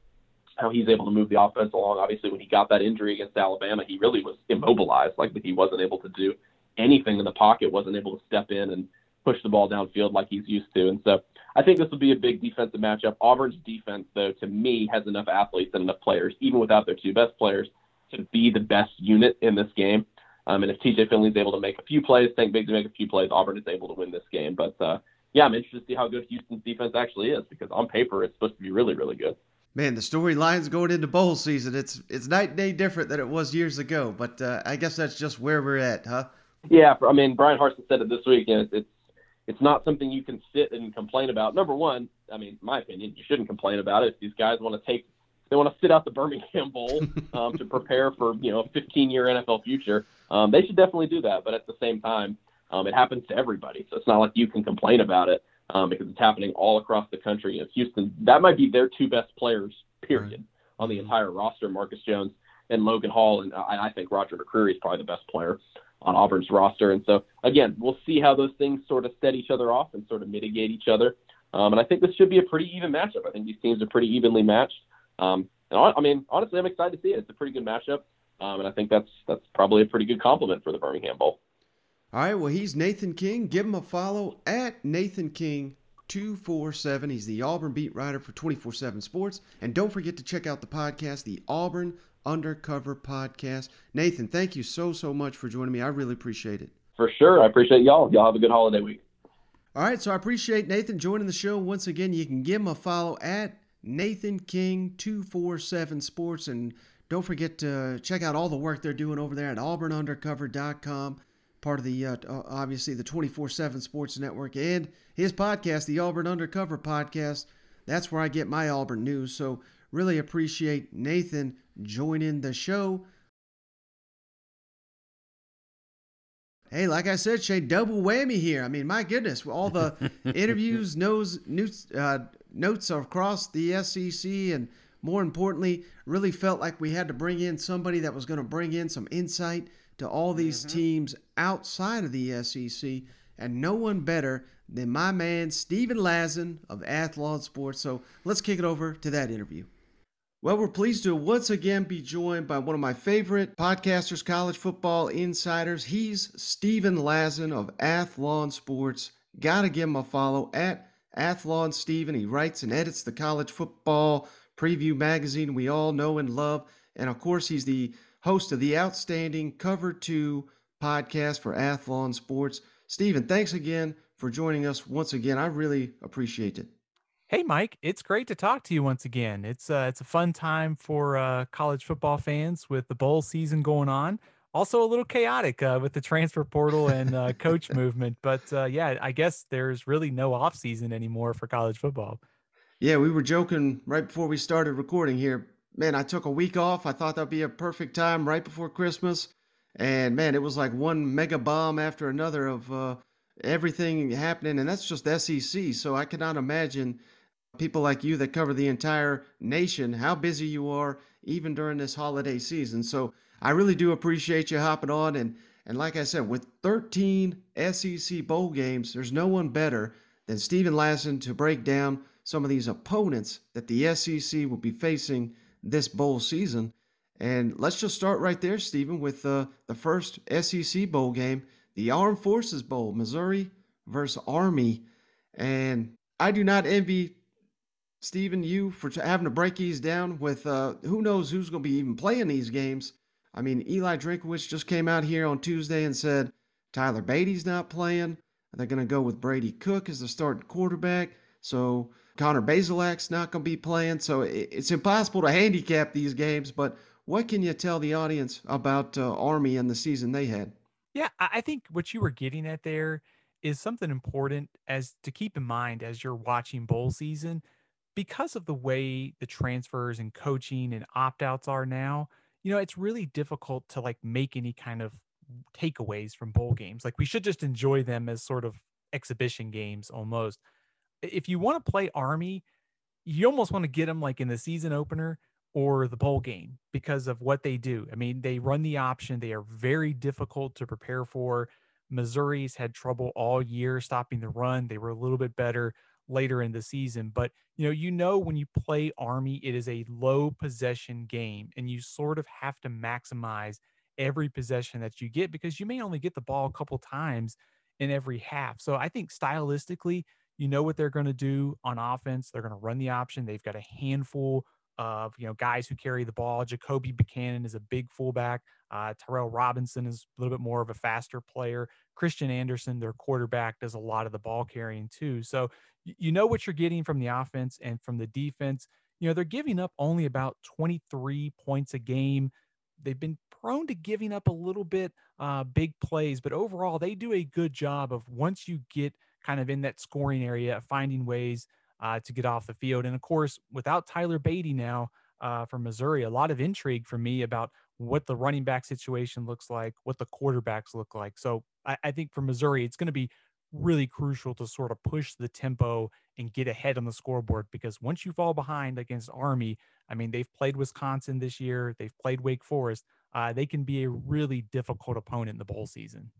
how he's able to move the offense along. Obviously, when he got that injury against Alabama, he really was immobilized. Like, he wasn't able to do anything in the pocket, wasn't able to step in and push the ball downfield like he's used to. And so I think this will be a big defensive matchup. Auburn's defense, though, to me, has enough athletes and enough players, even without their two best players, to be the best unit in this game. Um, and if T J Finley is able to make a few plays, Tank Bigsby make a few plays, Auburn is able to win this game. But, uh, yeah, I'm interested to see how good Houston's defense actually is, because on paper it's supposed to be really, really good. Man, the storylines going into bowl season, it's it's night and day different than it was years ago. But uh, I guess that's just where we're at, huh? Yeah, I mean, Brian Harsin said it this week, and it's, it's not something you can sit and complain about. Number one, I mean, in my opinion, you shouldn't complain about it. If these guys want to take – they want to sit out the Birmingham Bowl um, to prepare for, you know, a fifteen-year N F L future, um, they should definitely do that. But at the same time, um, it happens to everybody, so it's not like you can complain about it. Um, because it's happening all across the country. And Houston, that might be their two best players, period, on the entire roster, Marcus Jones and Logan Hall. And I, I think Roger McCreary is probably the best player on Auburn's roster. And so, again, we'll see how those things sort of set each other off and sort of mitigate each other. Um, and I think this should be a pretty even matchup. I think these teams are pretty evenly matched. Um, and I, I mean, honestly, I'm excited to see it. It's a pretty good matchup. Um, and I think that's that's probably a pretty good compliment for the Birmingham Bowl. All right, well, he's Nathan King. Give him a follow at Nathan King two forty-seven. He's the Auburn beat writer for twenty-four seven Sports. And don't forget to check out the podcast, the Auburn Undercover Podcast. Nathan, thank you so, so much for joining me. I really appreciate it. For sure. I appreciate y'all. Y'all have a good holiday week. All right, so I appreciate Nathan joining the show. Once again, you can give him a follow at Nathan King two forty-seven Sports. And don't forget to check out all the work they're doing over there at auburn undercover dot com. Part of the, uh, obviously, the twenty-four seven Sports Network, and his podcast, the Auburn Undercover Podcast. That's where I get my Auburn news. So really appreciate Nathan joining the show. Hey, like I said, Shay, double whammy here. I mean, my goodness, all the interviews, notes, uh, notes across the S E C, and more importantly, really felt like we had to bring in somebody that was going to bring in some insight to all these mm-hmm. teams outside of the S E C, and no one better than my man Steven Lassan of Athlon Sports. So let's kick it over to that interview. Well, we're pleased to once again be joined by one of my favorite podcasters, college football insiders. He's Steven Lassan of Athlon Sports. Got to give him a follow at Athlon Steven. He writes and edits the college football preview magazine we all know and love. And, of course, he's the host of the outstanding Cover two podcast for Athlon Sports. Steven, thanks again for joining us once again. I really appreciate it. Hey, Mike, it's great to talk to you once again. It's uh, it's a fun time for uh, college football fans with the bowl season going on. Also a little chaotic uh, with the transfer portal and uh, coach movement. But, uh, yeah, I guess there's really no offseason anymore for college football. Yeah, we were joking right before we started recording here. Man, I took a week off. I thought that'd be a perfect time right before Christmas. And, man, it was like one mega bomb after another of uh, everything happening. And that's just S E C. So I cannot imagine people like you that cover the entire nation, how busy you are even during this holiday season. So I really do appreciate you hopping on. And, and like I said, with thirteen S E C bowl games, there's no one better than Steven Lassan to break down some of these opponents that the S E C will be facing this bowl season. And let's just start right there, Steven, with uh, the first S E C bowl game, the Armed Forces Bowl, Missouri versus Army. And I do not envy, Steven, you for having to break these down with uh, who knows who's going to be even playing these games. I mean, Eli Drinkwitz just came out here on Tuesday and said Tyler Beatty's not playing. They're going to go with Brady Cook as the starting quarterback. So Connor Bazelak's not going to be playing, so it's impossible to handicap these games. But what can you tell the audience about uh, Army and the season they had? Yeah, I think what you were getting at there is something important as to keep in mind as you're watching bowl season. Because of the way the transfers and coaching and opt-outs are now, you know, it's really difficult to like make any kind of takeaways from bowl games. Like we should just enjoy them as sort of exhibition games almost. If you want to play Army, you almost want to get them like in the season opener or the bowl game because of what they do. I mean, they run the option. They are very difficult to prepare for. Missouri's had trouble all year stopping the run. They were a little bit better later in the season. But, you know, you know, when you play Army, it is a low possession game, and you sort of have to maximize every possession that you get, because you may only get the ball a couple times in every half. So I think stylistically, you know what they're going to do on offense. They're going to run the option. They've got a handful of, you know, guys who carry the ball. Jacoby Buchanan is a big fullback. Uh, Tyrell Robinson is a little bit more of a faster player. Christian Anderson, their quarterback, does a lot of the ball carrying too. So you know what you're getting from the offense and from the defense. You know, they're giving up only about twenty-three points a game. They've been prone to giving up a little bit uh, big plays, but overall they do a good job of, once you get kind of in that scoring area, finding ways uh, to get off the field. And of course, without Tyler Beatty now uh, from Missouri, a lot of intrigue for me about what the running back situation looks like, what the quarterbacks look like. So I, I think for Missouri, it's going to be really crucial to sort of push the tempo and get ahead on the scoreboard, because once you fall behind against Army, I mean, they've played Wisconsin this year, they've played Wake Forest. Uh, they can be a really difficult opponent in the bowl season.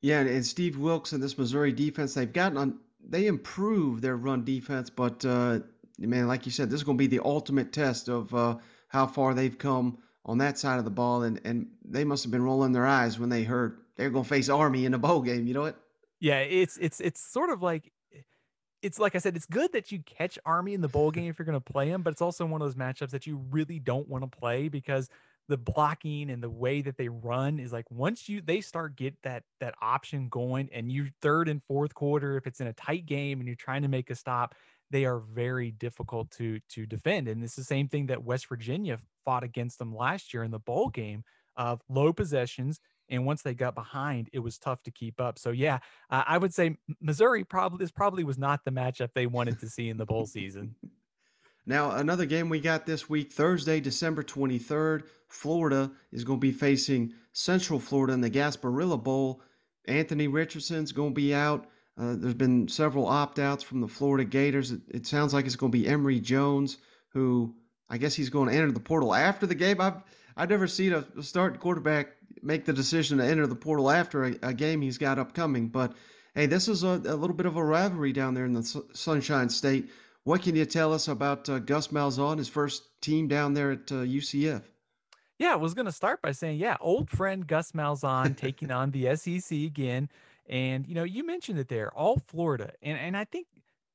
Yeah, and Steve Wilks and this Missouri defense, they've gotten on, they improved their run defense, but uh, man, like you said, this is going to be the ultimate test of uh, how far they've come on that side of the ball. And, and they must have been rolling their eyes when they heard they're going to face Army in a bowl game. You know what? Yeah, it's it's it's sort of like, it's like I said, it's good that you catch Army in the bowl game if you're going to play them, but it's also one of those matchups that you really don't want to play, because the blocking and the way that they run is like, once you they start get that that option going, and you third and fourth quarter, if it's in a tight game and you're trying to make a stop, they are very difficult to to defend. And it's the same thing that West Virginia fought against them last year in the bowl game, of low possessions. And once they got behind, it was tough to keep up. So yeah, uh, I would say Missouri probably this probably was not the matchup they wanted to see in the bowl season. Now, another game we got this week, Thursday, December twenty-third, Florida is going to be facing Central Florida in the Gasparilla Bowl. Anthony Richardson's going to be out. Uh, there's been several opt-outs from the Florida Gators. It, it sounds like it's going to be Emory Jones, who I guess he's going to enter the portal after the game. I've I've never seen a starting quarterback make the decision to enter the portal after a, a game he's got upcoming. But, hey, this is a, a little bit of a rivalry down there in the su- Sunshine State. What can you tell us about uh, Gus Malzahn, his first team down there at uh, U C F? Yeah, I was going to start by saying, yeah, old friend Gus Malzahn taking on the S E C again. And, you know, you mentioned it there, all Florida. And, and I think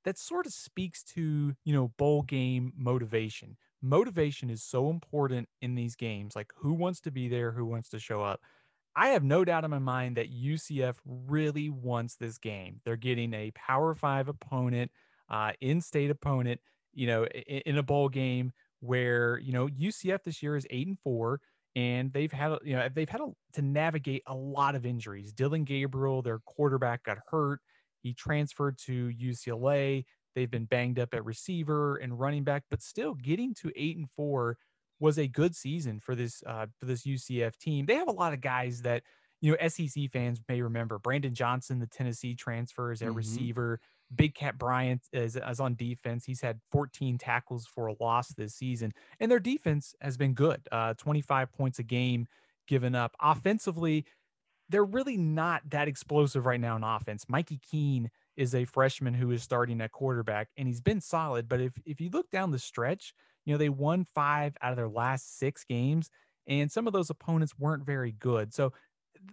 that sort of speaks to, you know, bowl game motivation. Motivation is so important in these games. Like, who wants to be there? Who wants to show up? I have no doubt in my mind that U C F really wants this game. They're getting a Power Five opponent, uh, in-state opponent, you know, in, in a bowl game where, you know, U C F this year is eight and four, and they've had, you know, they've had a, to navigate a lot of injuries. Dylan Gabriel, their quarterback, got hurt. He transferred to U C L A. They've been banged up at receiver and running back, but still getting to eight and four was a good season for this uh, for this U C F team. They have a lot of guys that, you know, S E C fans may remember. Brandon Johnson, the Tennessee transfer, is at mm-hmm. receiver. Big Cat Bryant is, is on defense. He's had fourteen tackles for a loss this season, and their defense has been good. Uh, twenty-five points a game given up. Offensively, they're really not that explosive right now in offense. Mikey Keene is a freshman who is starting at quarterback, and he's been solid. But if, if you look down the stretch, you know, they won five out of their last six games, and some of those opponents weren't very good. So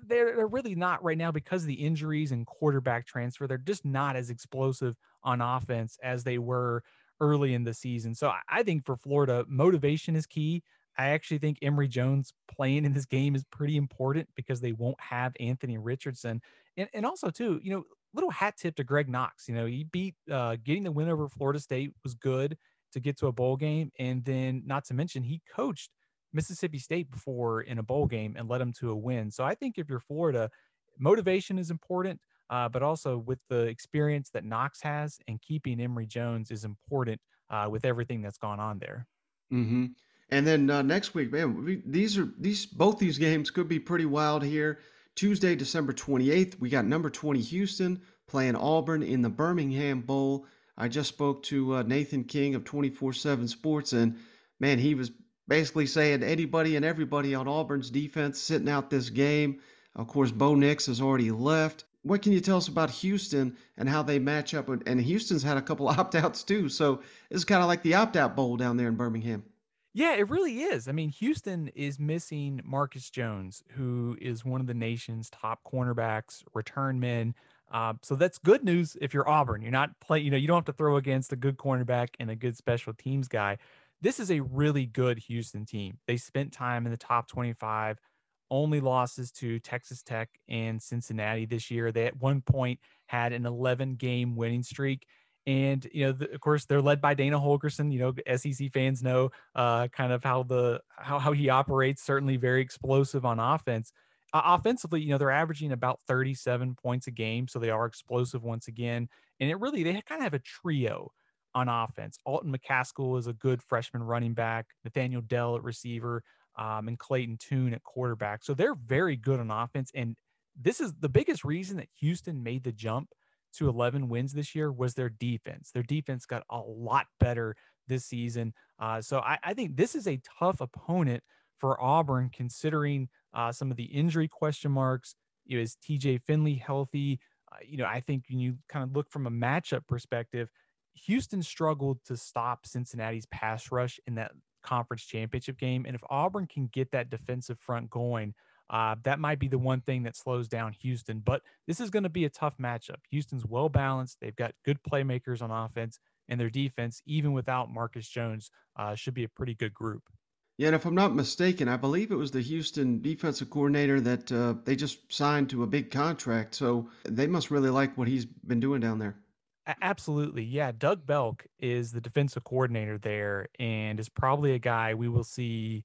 they're, they're really not right now, because of the injuries and quarterback transfer. They're just not as explosive on offense as they were early in the season. So I, I think for Florida, motivation is key. I actually think Emory Jones playing in this game is pretty important, because they won't have Anthony Richardson. And, and also too, you know, little hat tip to Greg Knox. You know, he beat, uh, getting the win over Florida State was good to get to a bowl game. And then not to mention, he coached Mississippi State before in a bowl game and led them to a win. So I think if you're Florida, motivation is important, uh, but also with the experience that Knox has, and keeping Emory Jones is important uh, with everything that's gone on there. Mm-hmm. And then uh, next week, man, we, these are these both these games could be pretty wild here. Tuesday, December twenty-eighth, we got number twenty Houston playing Auburn in the Birmingham Bowl. I just spoke to uh, Nathan King of twenty-four seven Sports, and man, he was basically saying anybody and everybody on Auburn's defense sitting out this game. Of course, Bo Nix has already left. what can you tell us about Houston and how they match up? And Houston's had a couple opt-outs too. So it's kind of like the opt-out bowl down there in Birmingham. Yeah, it really is. I mean, Houston is missing Marcus Jones, who is one of the nation's top cornerbacks, return men. Uh, so that's good news if you're Auburn. You're not play, you know, you don't have to throw against a good cornerback and a good special teams guy. This is a really good Houston team. They spent time in the top twenty-five, only losses to Texas Tech and Cincinnati this year. They at one point had an eleven game winning streak. And, you know, the, of course, they're led by Dana Holgerson. You know, S E C fans know uh, kind of how the how, how he operates, certainly very explosive on offense. Uh, offensively, you know, they're averaging about thirty-seven points a game, so they are explosive once again. And it really, they kind of have a trio on offense. Alton McCaskill is a good freshman running back, Nathaniel Dell at receiver, um, and Clayton Tune at quarterback. So they're very good on offense. And this is the biggest reason that Houston made the jump to eleven wins this year was their defense. Their defense got a lot better this season. Uh, so I, I think this is a tough opponent for Auburn, considering uh, some of the injury question marks. You know, is T J Finley healthy? Uh, you know, I think when you kind of look from a matchup perspective, Houston struggled to stop Cincinnati's pass rush in that conference championship game. And if Auburn can get that defensive front going, Uh, that might be the one thing that slows down Houston, but this is going to be a tough matchup. Houston's well-balanced. They've got good playmakers on offense, and their defense, even without Marcus Jones, uh, should be a pretty good group. Yeah, and if I'm not mistaken, I believe it was the Houston defensive coordinator that uh, they just signed to a big contract, so they must really like what he's been doing down there. Absolutely. Yeah. Doug Belk is the defensive coordinator there and is probably a guy we will see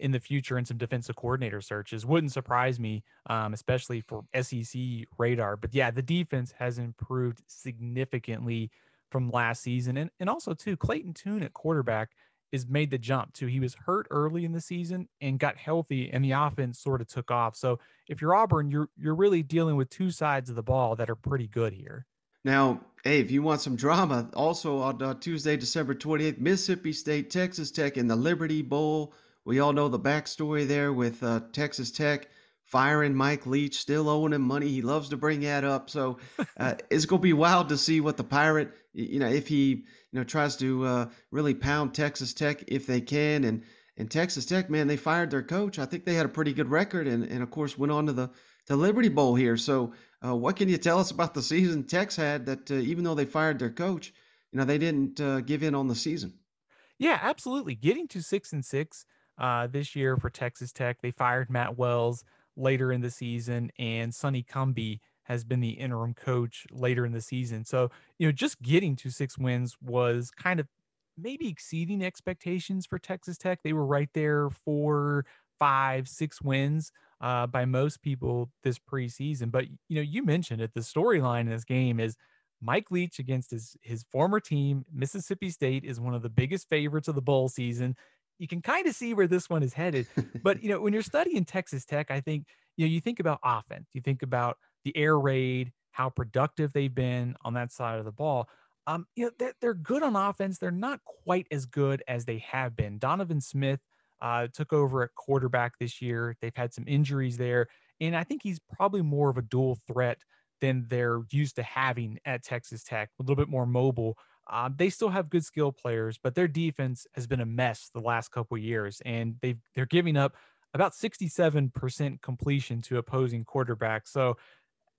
in the future in some defensive coordinator searches. Wouldn't surprise me, um, especially for S E C radar. But yeah, the defense has improved significantly from last season. And, and also too, Clayton Tune at quarterback is made the jump too. He was hurt early in the season and got healthy, and the offense sort of took off. So if you're Auburn, you're, you're really dealing with two sides of the ball that are pretty good here. Now, hey, if you want some drama, also on uh, Tuesday, December twenty-eighth, Mississippi State, Texas Tech in the Liberty Bowl. We all know the backstory there with uh, Texas Tech firing Mike Leach, still owing him money. He loves to bring that up. So uh, it's going to be wild to see what the Pirate, you know, if he, you know, tries to uh, really pound Texas Tech if they can. And and Texas Tech, man, they fired their coach. I think they had a pretty good record and, and of course, went on to the to Liberty Bowl here. So uh, what can you tell us about the season Tech's had that uh, even though they fired their coach, you know, they didn't uh, give in on the season? Yeah, absolutely. Getting to six and six. Uh, this year for Texas Tech, they fired Matt Wells later in the season, and Sonny Cumbie has been the interim coach later in the season. So, you know, just getting to six wins was kind of maybe exceeding expectations for Texas Tech. They were right there for five, six wins uh, by most people this preseason. But, you know, you mentioned it, the storyline in this game is Mike Leach against his, his former team. Mississippi State is one of the biggest favorites of the bowl season. You can kind of see where this one is headed, but you know, when you're studying Texas Tech, I think, you know, you think about offense, you think about the air raid, how productive they've been on that side of the ball. Um, you know, they're, they're good on offense. They're not quite as good as they have been. Donovan Smith uh, took over at quarterback this year. They've had some injuries there, and I think he's probably more of a dual threat than they're used to having at Texas Tech, a little bit more mobile. Um, they still have good skill players, but their defense has been a mess the last couple of years, and they've, they're giving up about sixty-seven percent completion to opposing quarterbacks. So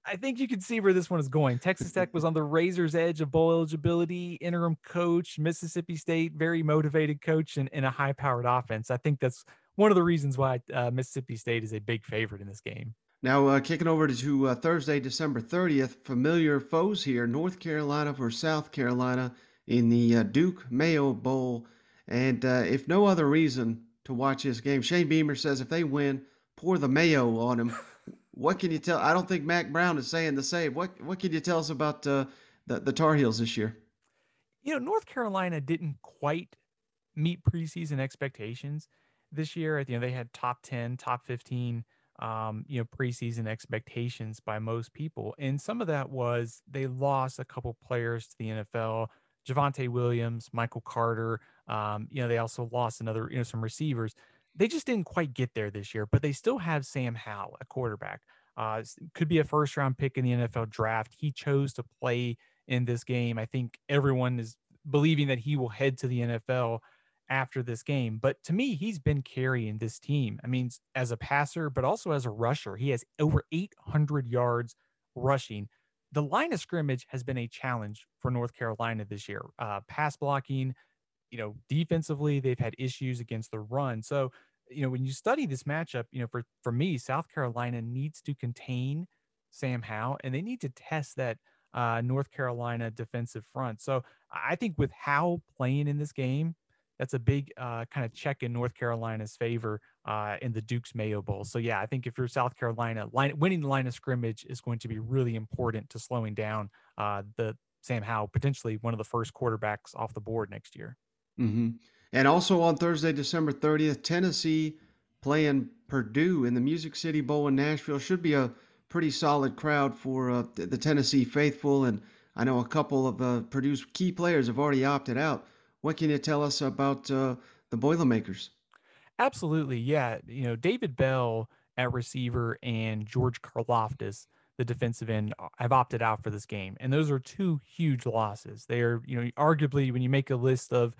I think you can see where this one is going. Texas Tech was on the razor's edge of bowl eligibility, interim coach, Mississippi State, very motivated coach, and, and a high-powered offense. I think that's one of the reasons why uh, Mississippi State is a big favorite in this game. Now, uh, kicking over to uh, Thursday, December thirtieth, familiar foes here, North Carolina versus South Carolina in the uh, Duke Mayo Bowl. And uh, if no other reason to watch this game, Shane Beamer says if they win, pour the mayo on them. What can you tell? I don't think Mac Brown is saying the same. What What can you tell us about uh, the, the Tar Heels this year? You know, North Carolina didn't quite meet preseason expectations this year. You know, they had top ten, top fifteen. Um, you know, preseason expectations by most people. And some of that was they lost a couple players to the N F L, Javonte Williams, Michael Carter. Um, you know, they also lost another, you know, some receivers. They just didn't quite get there this year, but they still have Sam Howell, a quarterback. Uh, could be a first round pick in the N F L draft. He chose to play in this game. I think everyone is believing that he will head to the N F L after this game. But to me, he's been carrying this team. I mean, as a passer, but also as a rusher, he has over eight hundred yards rushing. The line of scrimmage has been a challenge for North Carolina this year. Uh, pass blocking, you know, defensively, they've had issues against the run. So, you know, when you study this matchup, you know, for, for me, South Carolina needs to contain Sam Howell, and they need to test that uh, North Carolina defensive front. So I think with Howell playing in this game, that's a big uh, kind of check in North Carolina's favor uh, in the Duke's Mayo Bowl. So, yeah, I think if you're South Carolina, line, winning the line of scrimmage is going to be really important to slowing down uh, the Sam Howell, potentially one of the first quarterbacks off the board next year. Mm-hmm. And also on Thursday, December thirtieth, Tennessee playing Purdue in the Music City Bowl in Nashville. Should be a pretty solid crowd for uh, the Tennessee faithful. And I know a couple of uh, Purdue's key players have already opted out. What can you tell us about uh, the Boilermakers? Absolutely, yeah. You know, David Bell at receiver and George Karlaftis, the defensive end, have opted out for this game. And those are two huge losses. They are, you know, arguably when you make a list of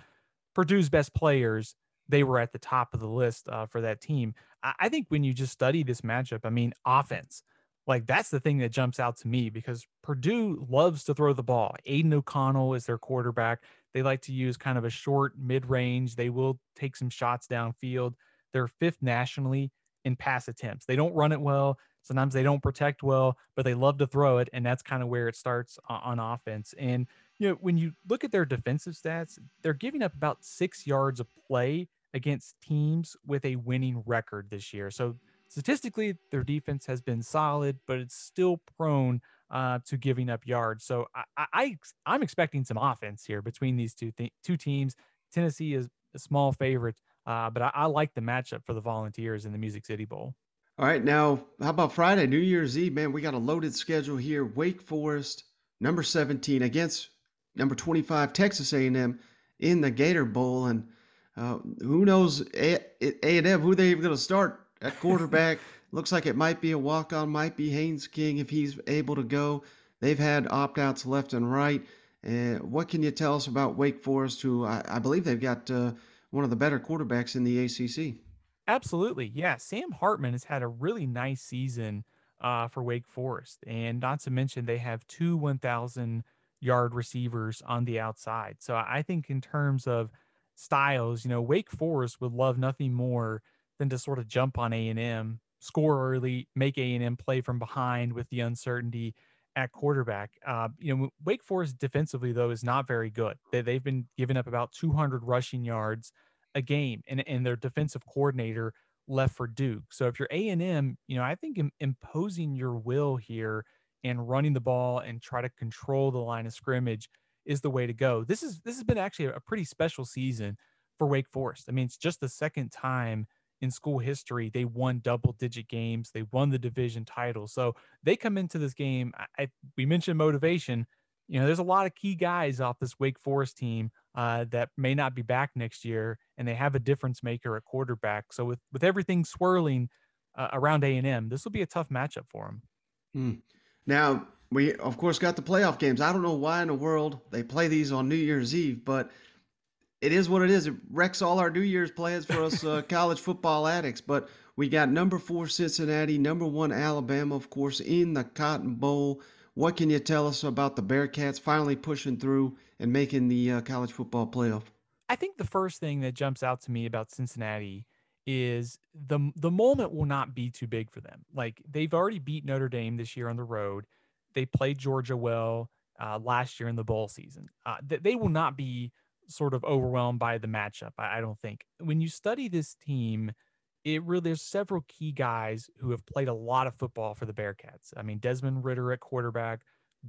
Purdue's best players, they were at the top of the list uh, for that team. I-, I think when you just study this matchup, I mean, offense, like that's the thing that jumps out to me because Purdue loves to throw the ball. Aiden O'Connell is their quarterback. They like to use kind of a short mid-range. They will take some shots downfield. They're fifth nationally in pass attempts. They don't run it well. Sometimes they don't protect well, but they love to throw it, and that's kind of where it starts on offense. And, you know, when you look at their defensive stats, they're giving up about six yards of play against teams with a winning record this year. So statistically, their defense has been solid, but it's still prone Uh, to giving up yards. So I, I, I'm expecting some offense here between these two th- two teams. Tennessee is a small favorite, uh, but I, I like the matchup for the Volunteers in the Music City Bowl. All right, now, how about Friday, New Year's Eve? Man, we got a loaded schedule here. Wake Forest, number seventeen, against number twenty-five, Texas A and M, in the Gator Bowl. And uh, who knows, A- A&M, who they even going to start at quarterback? Looks like it might be a walk-on, might be Haynes King if he's able to go. They've had opt-outs left and right. Uh, what can you tell us about Wake Forest, who I, I believe they've got uh, one of the better quarterbacks in the A C C? Absolutely, yeah. Sam Hartman has had a really nice season uh, for Wake Forest, and not to mention they have two one thousand-yard receivers on the outside. So I think in terms of styles, you know, Wake Forest would love nothing more than to sort of jump on A and M, score early, make A and M play from behind with the uncertainty at quarterback. Uh, you know, Wake Forest defensively, though, is not very good. They, they've been giving up about two hundred rushing yards a game, and, and their defensive coordinator left for Duke. So if you're A and M, you know, I think im- imposing your will here and running the ball and try to control the line of scrimmage is the way to go. This is this has been actually a pretty special season for Wake Forest. I mean, it's just the second time in school history they won double-digit games. They won the division title. So they come into this game. I, we mentioned motivation. You know, there's a lot of key guys off this Wake Forest team uh, that may not be back next year, and they have a difference maker at quarterback. So with with everything swirling uh, around A and M, this will be a tough matchup for them. Mm. Now, we, of course, got the playoff games. I don't know why in the world they play these on New Year's Eve, but it is what it is. It wrecks all our New Year's plans for us uh, college football addicts. But we got number four Cincinnati, number one Alabama, of course, in the Cotton Bowl. What can you tell us about the Bearcats finally pushing through and making the uh, college football playoff? I think the first thing that jumps out to me about Cincinnati is the the moment will not be too big for them. Like, they've already beat Notre Dame this year on the road. They played Georgia well uh, last year in the bowl season. Uh, they, they will not be sort of overwhelmed by the matchup, I don't think. When you study this team, it really there's several key guys who have played a lot of football for the Bearcats. I mean, Desmond Ritter at quarterback,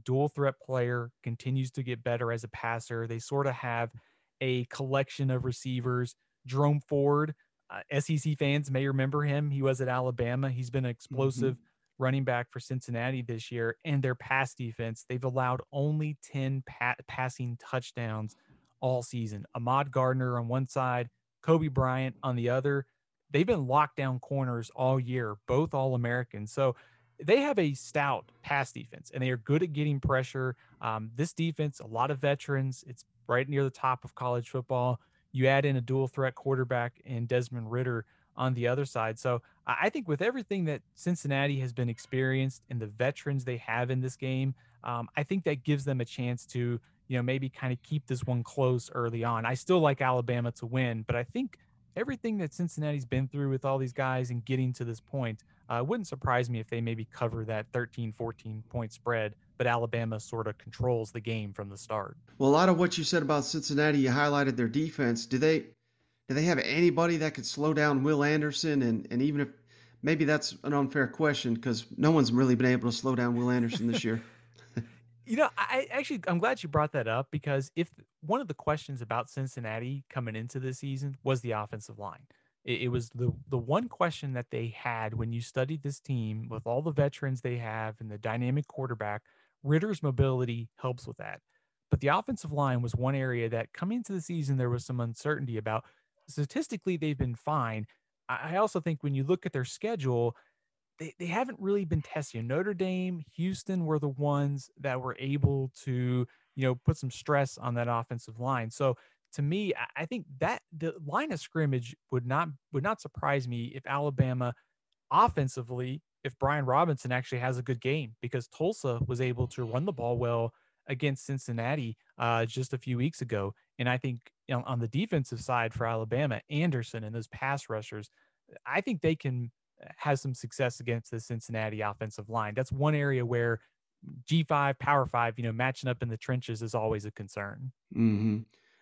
dual threat player, continues to get better as a passer. They sort of have a collection of receivers. Jerome Ford, uh, S E C fans may remember him. He was at Alabama. He's been an explosive mm-hmm. running back for Cincinnati this year. And their pass defense, they've allowed only ten pa- passing touchdowns all season. Ahmad Gardner on one side, Kobe Bryant on the other. They've been lockdown corners all year, both All-Americans. So they have a stout pass defense, and they are good at getting pressure. Um, this defense, a lot of veterans. It's right near the top of college football. You add in a dual threat quarterback and Desmond Ritter on the other side. So I think with everything that Cincinnati has been experienced and the veterans they have in this game, um, I think that gives them a chance to, you know, maybe kind of keep this one close early on. I still like Alabama to win, but I think everything that Cincinnati's been through with all these guys and getting to this point, uh, it wouldn't surprise me if they maybe cover that thirteen, fourteen point spread, but Alabama sort of controls the game from the start. Well, a lot of what you said about Cincinnati, you highlighted their defense. Do they, do they have anybody that could slow down Will Anderson? And, and even if maybe that's an unfair question, because no one's really been able to slow down Will Anderson this year. You know, I actually, I'm glad you brought that up, because if one of the questions about Cincinnati coming into this season was the offensive line, it, it was the, the one question that they had when you studied this team with all the veterans they have and the dynamic quarterback. Ritter's mobility helps with that. But the offensive line was one area that coming into the season, there was some uncertainty about. Statistically, they've been fine. I also think when you look at their schedule, They they haven't really been testing. Notre Dame, Houston were the ones that were able to, you know, put some stress on that offensive line. So to me, I think that the line of scrimmage would not would not surprise me if Alabama offensively, if Brian Robinson actually has a good game, because Tulsa was able to run the ball well against Cincinnati uh, just a few weeks ago. And I think, you know, on the defensive side for Alabama, Anderson and those pass rushers, I think they can has some success against the Cincinnati offensive line. That's one area where G five, Power Five, you know, matching up in the trenches is always a concern. Mm-hmm.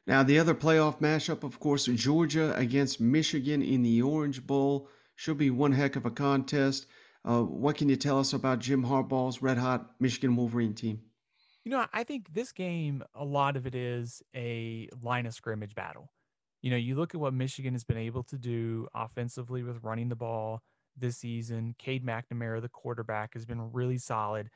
Now, the other playoff mashup, of course, Georgia against Michigan in the Orange Bowl. Should be one heck of a contest. Uh, what can you tell us about Jim Harbaugh's red-hot Michigan Wolverine team? You know, I think this game, a lot of it is a line of scrimmage battle. You know, you look at what Michigan has been able to do offensively with running the ball this season. Cade McNamara, the quarterback, has been really solid.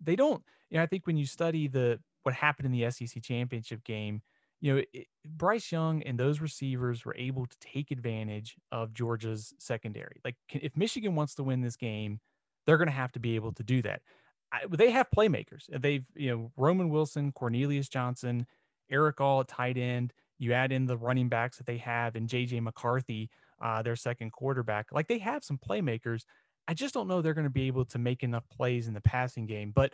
They don't, you know, I think when you study the what happened in the S E C championship game, you know, it, Bryce Young and those receivers were able to take advantage of Georgia's secondary. Like, can, if Michigan wants to win this game, they're going to have to be able to do that. I, they have playmakers. They've, you know, Roman Wilson, Cornelius Johnson, Eric All at tight end. You add in the running backs that they have and J J McCarthy, Uh, their second quarterback. Like, they have some playmakers. I just don't know they're going to be able to make enough plays in the passing game. But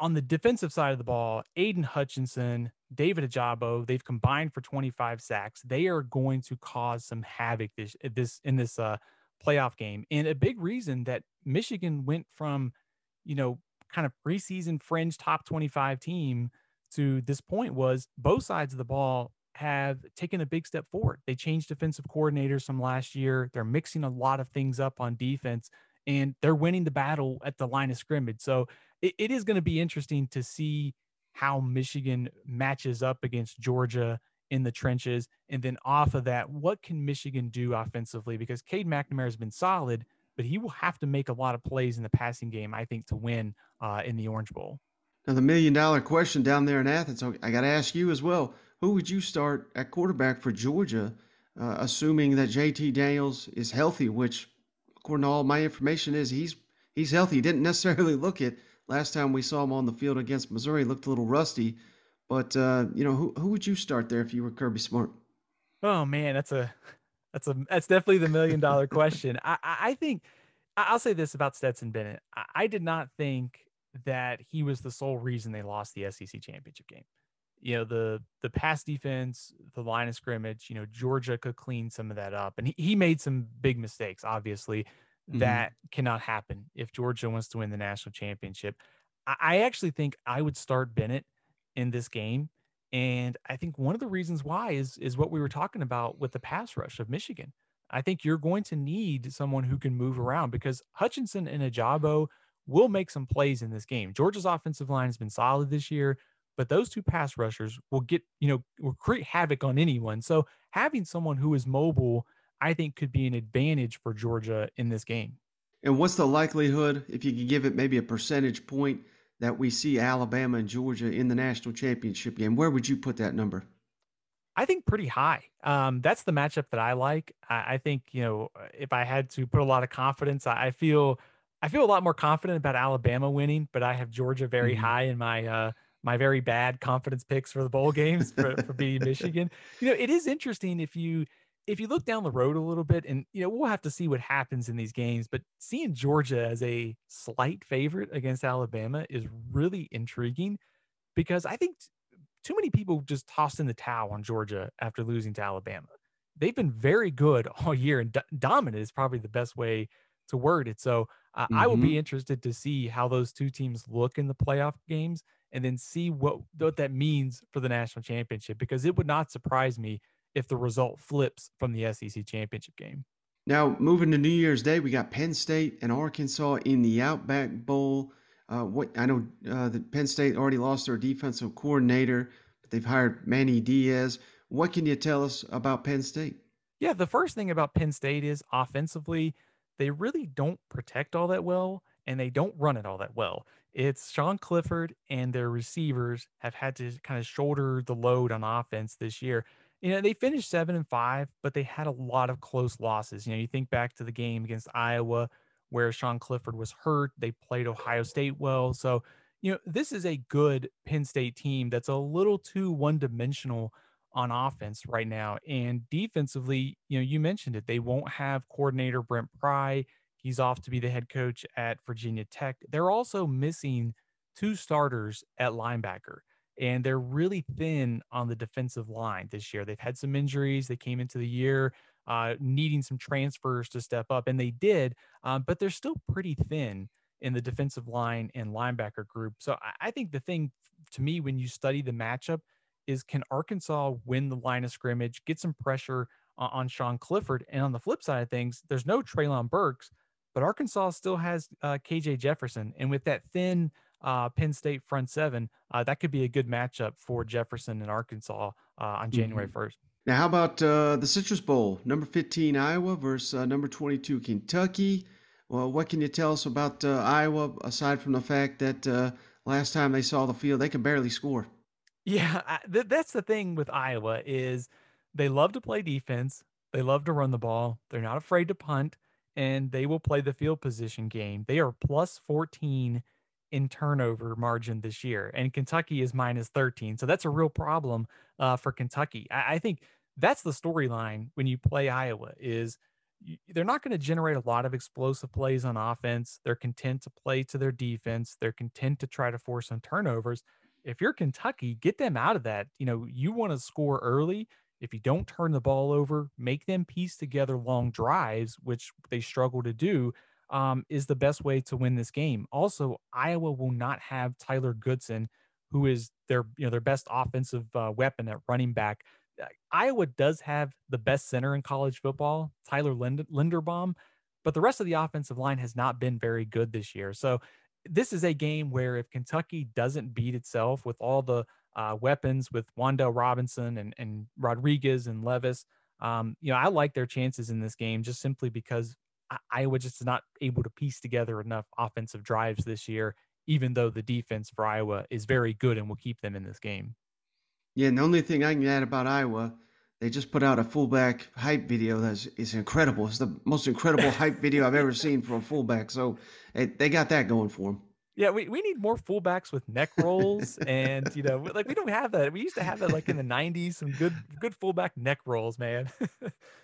on the defensive side of the ball, Aiden Hutchinson, David Ajabo, they've combined for twenty-five sacks. They are going to cause some havoc this, this in this uh, playoff game. And a big reason that Michigan went from, you know, kind of preseason fringe top twenty-five team to this point was both sides of the ball have taken a big step forward. They changed defensive coordinators from last year. They're mixing a lot of things up on defense, and they're winning the battle at the line of scrimmage. So it, it is going to be interesting to see how Michigan matches up against Georgia in the trenches. And then off of that, what can Michigan do offensively? Because Cade McNamara has been solid, but he will have to make a lot of plays in the passing game, I think, to win uh, in the Orange Bowl. Now, the million-dollar question down there in Athens, I got to ask you as well. Who would you start at quarterback for Georgia, uh, assuming that J T Daniels is healthy, which, according to all my information, is he's he's healthy. He didn't necessarily look it. Last time we saw him on the field against Missouri, looked a little rusty. But, uh, you know, who who would you start there if you were Kirby Smart? Oh, man, that's a that's a that's definitely the million-dollar question. I, I think I'll say this about Stetson Bennett. I, I did not think that he was the sole reason they lost the S E C championship game. You know, the the pass defense, the line of scrimmage, you know, Georgia could clean some of that up. And he, he made some big mistakes, obviously. Mm-hmm. That cannot happen if Georgia wants to win the national championship. I, I actually think I would start Bennett in this game. And I think one of the reasons why is is what we were talking about with the pass rush of Michigan. I think you're going to need someone who can move around, because Hutchinson and Ajabo will make some plays in this game. Georgia's offensive line has been solid this year, but those two pass rushers will get, you know, will create havoc on anyone. So having someone who is mobile, I think, could be an advantage for Georgia in this game. And what's the likelihood, if you could give it maybe a percentage point, that we see Alabama and Georgia in the national championship game? Where would you put that number? I think pretty high. Um, that's the matchup that I like. I, I think, you know, if I had to put a lot of confidence, I, I feel I feel a lot more confident about Alabama winning, but I have Georgia very mm-hmm. high in my uh, my very bad confidence picks for the bowl games for, for beating Michigan. You know, it is interesting if you if you look down the road a little bit, and you know we'll have to see what happens in these games. But seeing Georgia as a slight favorite against Alabama is really intriguing, because I think t- too many people just tossed in the towel on Georgia after losing to Alabama. They've been very good all year, and do- dominant is probably the best way to word it. So uh, mm-hmm. I will be interested to see how those two teams look in the playoff games, and then see what, what that means for the national championship, because it would not surprise me if the result flips from the S E C championship game. Now, moving to New Year's Day, we got Penn State and Arkansas in the Outback Bowl. Uh, what I know uh, that Penn State already lost their defensive coordinator, but they've hired Manny Diaz. What can you tell us about Penn State? Yeah, the first thing about Penn State is offensively, they really don't protect all that well, and they don't run it all that well. It's Sean Clifford and their receivers have had to kind of shoulder the load on offense this year. You know, they finished seven and five, but they had a lot of close losses. You know, you think back to the game against Iowa where Sean Clifford was hurt. They played Ohio State well. So, you know, this is a good Penn State team that's a little too one-dimensional on offense right now. And defensively, you know, you mentioned it, they won't have coordinator Brent Pry. He's off to be the head coach at Virginia Tech. They're also missing two starters at linebacker, and they're really thin on the defensive line this year. They've had some injuries. They came into the year uh, needing some transfers to step up, and they did, um, but they're still pretty thin in the defensive line and linebacker group. So I, I think the thing to me, when you study the matchup, is can Arkansas win the line of scrimmage, get some pressure uh, on Sean Clifford? And on the flip side of things, there's no Treylon Burks, but Arkansas still has uh, K J Jefferson. And with that thin uh, Penn State front seven, uh, that could be a good matchup for Jefferson and Arkansas uh, on January first. Now, how about uh, the Citrus Bowl, number fifteen, Iowa versus uh, number twenty-two, Kentucky. Well, what can you tell us about uh, Iowa, aside from the fact that uh, last time they saw the field, they could barely score? Yeah, I, th- that's the thing with Iowa is they love to play defense. They love to run the ball. They're not afraid to punt, and they will play the field position game. They are plus fourteen in turnover margin this year, and Kentucky is minus thirteen. So that's a real problem uh, for Kentucky. I, I think that's the storyline when you play Iowa is you, they're not going to generate a lot of explosive plays on offense. They're content to play to their defense. They're content to try to force some turnovers. If you're Kentucky, get them out of that. You know, you want to score early. If you don't turn the ball over, make them piece together long drives, which they struggle to do, um, is the best way to win this game. Also, Iowa will not have Tyler Goodson, who is their, you know, their best offensive uh, weapon at running back. Iowa does have the best center in college football, Tyler Lind- Linderbaum, but the rest of the offensive line has not been very good this year. So this is a game where if Kentucky doesn't beat itself with all the uh, weapons with Wandale Robinson and, and Rodriguez and Levis, um, you know, I like their chances in this game just simply because Iowa just is not able to piece together enough offensive drives this year, even though the defense for Iowa is very good and will keep them in this game. Yeah. And the only thing I can add about Iowa, they just put out a fullback hype video that is, is incredible. It's the most incredible hype video I've ever seen for a fullback. So it, they got that going for them. Yeah, we, we need more fullbacks with neck rolls. And, you know, like we don't have that. We used to have that like in the nineties, some good good fullback neck rolls, man.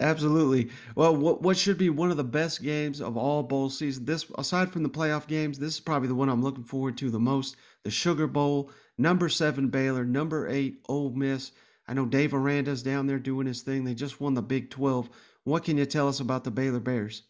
Absolutely. Well, what, what should be one of the best games of all bowl season? This, aside from the playoff games, this is probably the one I'm looking forward to the most. The Sugar Bowl, number seven Baylor, number eight Ole Miss. I know Dave Aranda's down there doing his thing. They just won the Big twelve. What can you tell us about the Baylor Bears?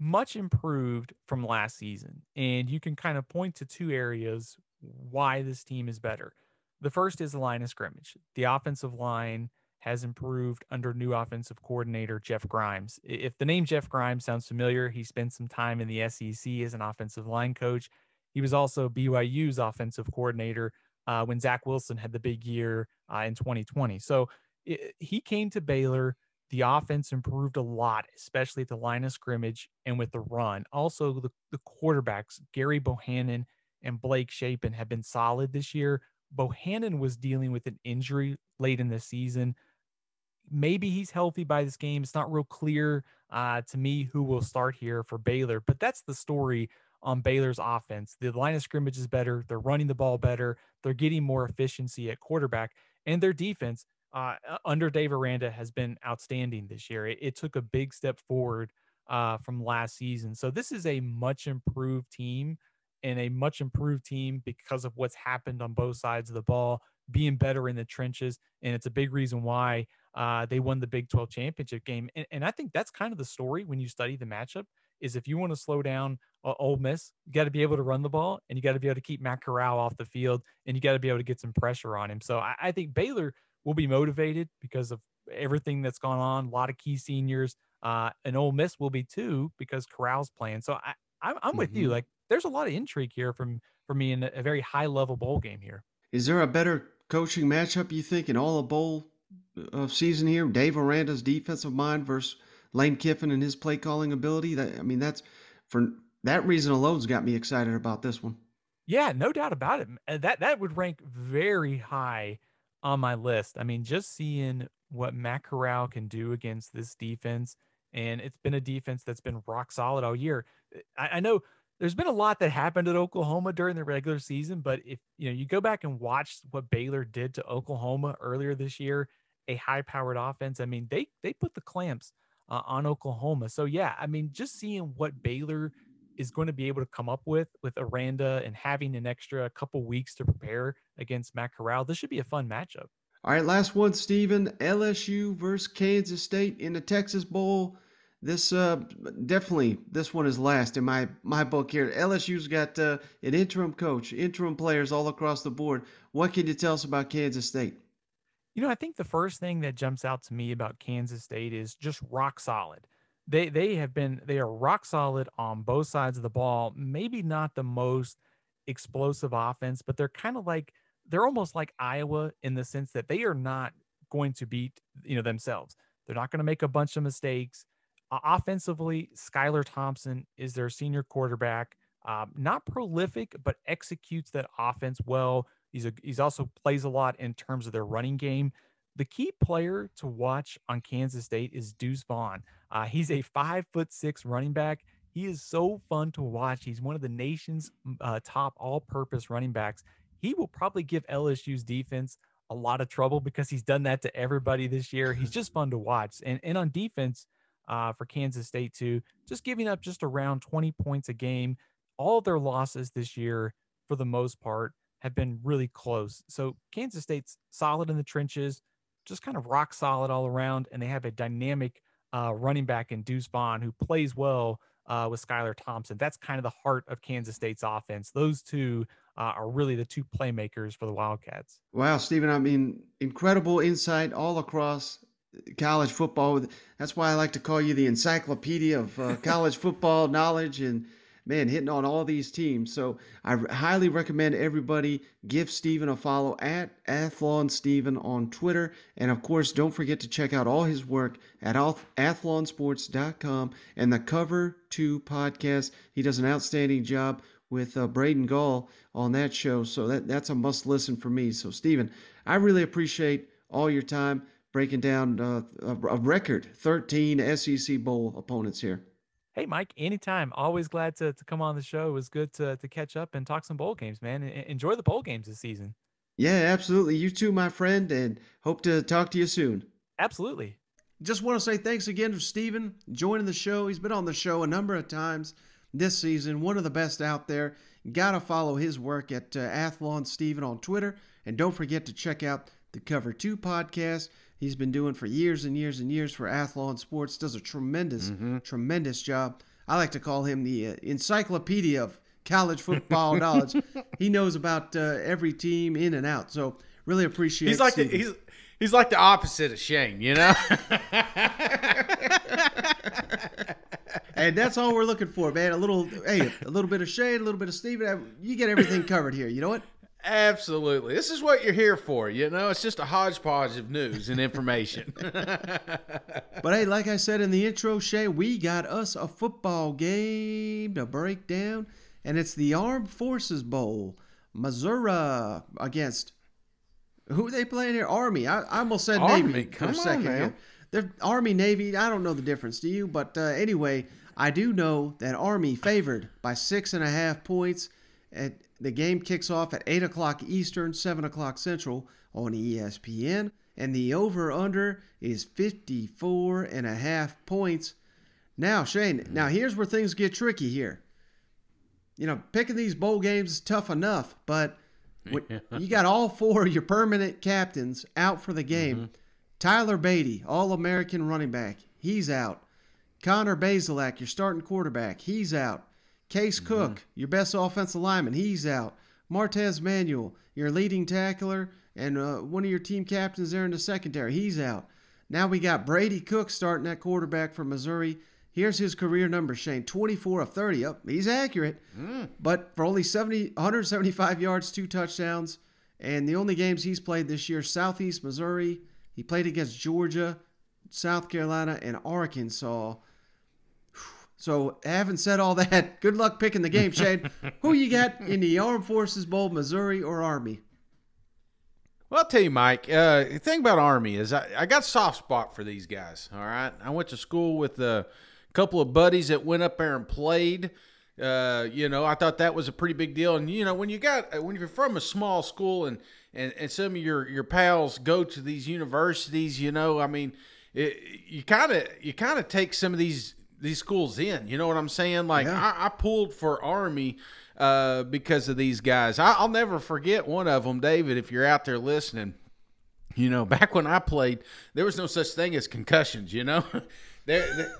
Much improved from last season. And you can kind of point to two areas why this team is better. The first is the line of scrimmage. The offensive line has improved under new offensive coordinator Jeff Grimes. If the name Jeff Grimes sounds familiar, he spent some time in the S E C as an offensive line coach. He was also B Y U's offensive coordinator Uh, when Zach Wilson had the big year uh, in twenty twenty. So it, he came to Baylor. The offense improved a lot, especially at the line of scrimmage and with the run. Also, the, the quarterbacks, Gary Bohannon and Blake Shapen, have been solid this year. Bohannon was dealing with an injury late in the season. Maybe he's healthy by this game. It's not real clear uh, to me who will start here for Baylor, but that's the story on Baylor's offense. The line of scrimmage is better. They're running the ball better. They're getting more efficiency at quarterback, and their defense uh, under Dave Aranda has been outstanding this year. It, it took a big step forward uh, from last season. So this is a much improved team, and a much improved team because of what's happened on both sides of the ball, being better in the trenches. And it's a big reason why uh, they won the Big twelve championship game. And, and I think that's kind of the story when you study the matchup is if you want to slow down uh, Ole Miss, you got to be able to run the ball, and you got to be able to keep Matt Corral off the field, and you got to be able to get some pressure on him. So I, I think Baylor will be motivated because of everything that's gone on. A lot of key seniors, uh, and Ole Miss will be too, because Corral's playing. So I, I'm, I'm with mm-hmm. you. Like, there's a lot of intrigue here from, from me in a very high level bowl game here. Is there a better coaching matchup, you think, in all the bowl uh, season here? Dave Aranda's defensive mind versus Lane Kiffin and his play calling ability. That, I mean, that's for that reason alone's got me excited about this one. Yeah, no doubt about it. That that would rank very high on my list. I mean, just seeing what Matt Corral can do against this defense, and it's been a defense that's been rock solid all year. I, I know. There's been a lot that happened at Oklahoma during the regular season, but if you know you go back and watch what Baylor did to Oklahoma earlier this year, a high-powered offense. I mean, they they put the clamps uh, on Oklahoma. So yeah, I mean, just seeing what Baylor is going to be able to come up with with Aranda and having an extra couple weeks to prepare against Matt Corral, this should be a fun matchup. All right, last one, Steven. L S U versus Kansas State in the Texas Bowl. This uh, definitely, this one is last in my, my book here. L S U's got uh, an interim coach, interim players all across the board. What can you tell us about Kansas State? You know, I think the first thing that jumps out to me about Kansas State is just rock solid. They they have been, they are rock solid on both sides of the ball. Maybe not the most explosive offense, but they're kind of like, they're almost like Iowa in the sense that they are not going to beat, you know, themselves. They're not going to make a bunch of mistakes. Offensively, Skylar Thompson is their senior quarterback. Um, not prolific, but executes that offense well. He's, a, he's also plays a lot in terms of their running game. The key player to watch on Kansas State is Deuce Vaughn. Uh, he's a five foot six running back. He is so fun to watch. He's one of the nation's uh, top all-purpose running backs. He will probably give L S U's defense a lot of trouble because he's done that to everybody this year. He's just fun to watch. And, and on defense, Uh, for Kansas State too, just giving up just around twenty points a game. All their losses this year, for the most part, have been really close. So Kansas State's solid in the trenches, just kind of rock solid all around, and they have a dynamic uh, running back in Deuce Vaughn who plays well uh, with Skylar Thompson. That's kind of the heart of Kansas State's offense. Those two uh, are really the two playmakers for the Wildcats. Wow, Steven, I mean, incredible insight all across college football. That's why I like to call you the encyclopedia of uh, college football knowledge, and man, hitting on all these teams. So I highly recommend everybody give Steven a follow at Athlon Steven on Twitter. And of course, don't forget to check out all his work at athlon sports dot com and the Cover two podcast. He does an outstanding job with uh, Braden Gall on that show. So that, that's a must listen for me. So Steven, I really appreciate all your time breaking down uh, a record thirteen S E C Bowl opponents here. Hey, Mike, anytime. Always glad to, to come on the show. It was good to, to catch up and talk some bowl games, man. Enjoy the bowl games this season. Yeah, absolutely. You too, my friend, and hope to talk to you soon. Absolutely. Just want to say thanks again to Steven joining the show. He's been on the show a number of times this season. One of the best out there. Got to follow his work at uh, Athlon Steven on Twitter. And don't forget to check out the Cover two podcast. He's been doing for years and years and years for Athlon Sports. Does a tremendous, mm-hmm. tremendous job. I like to call him the uh, encyclopedia of college football knowledge. He knows about uh, every team in and out. So really appreciate. He's like the, he's he's like the opposite of Shane, you know. And that's all we're looking for, man. A little, hey, a little bit of Shane, a little bit of Steven. You get everything covered here. You know what? Absolutely. This is what you're here for, you know? It's just a hodgepodge of news and information. But, hey, like I said in the intro, Shay, we got us a football game to break down, and it's the Armed Forces Bowl. Missouri against Who are they playing here? Army. I, I almost said Army. Navy Come for a second. On, man. They're Army, Navy. I don't know the difference. Do you? But uh, anyway, I do know that Army favored by six and a half points. And the game kicks off at eight o'clock Eastern, seven o'clock Central on E S P N. And the over-under is fifty-four and a half points. Now, Shane, now here's where things get tricky here. You know, picking these bowl games is tough enough, but yeah. you got all four of your permanent captains out for the game. Mm-hmm. Tyler Beatty, All-American running back, he's out. Connor Bazelak, your starting quarterback, he's out. Case mm-hmm. Cook, your best offensive lineman, he's out. Martez Manuel, your leading tackler, and uh, one of your team captains there in the secondary, he's out. Now we got Brady Cook starting at quarterback for Missouri. Here's his career number, Shane, twenty-four of thirty. Oh, he's accurate, mm. but for only seventy, one seventy-five yards, two touchdowns. And the only games he's played this year, Southeast Missouri. He played against Georgia, South Carolina, and Arkansas. So having said all that, good luck picking the game, Shane. Who you got in the Armed Forces Bowl, Missouri or Army? Well, I'll tell you, Mike, uh, the thing about Army is I, I got a soft spot for these guys, all right? I went to school with a couple of buddies that went up there and played. Uh, you know, I thought that was a pretty big deal. And, you know, when, you got, when you're from a small school and, and, and some of your, your pals go to these universities, you know, I mean, it, you kind of you kind of take some of these these schools in. You know what I'm saying? Like, yeah. I, I pulled for Army uh, because of these guys. I, I'll never forget one of them, David, if you're out there listening. You know, back when I played, there was no such thing as concussions, you know? there, there,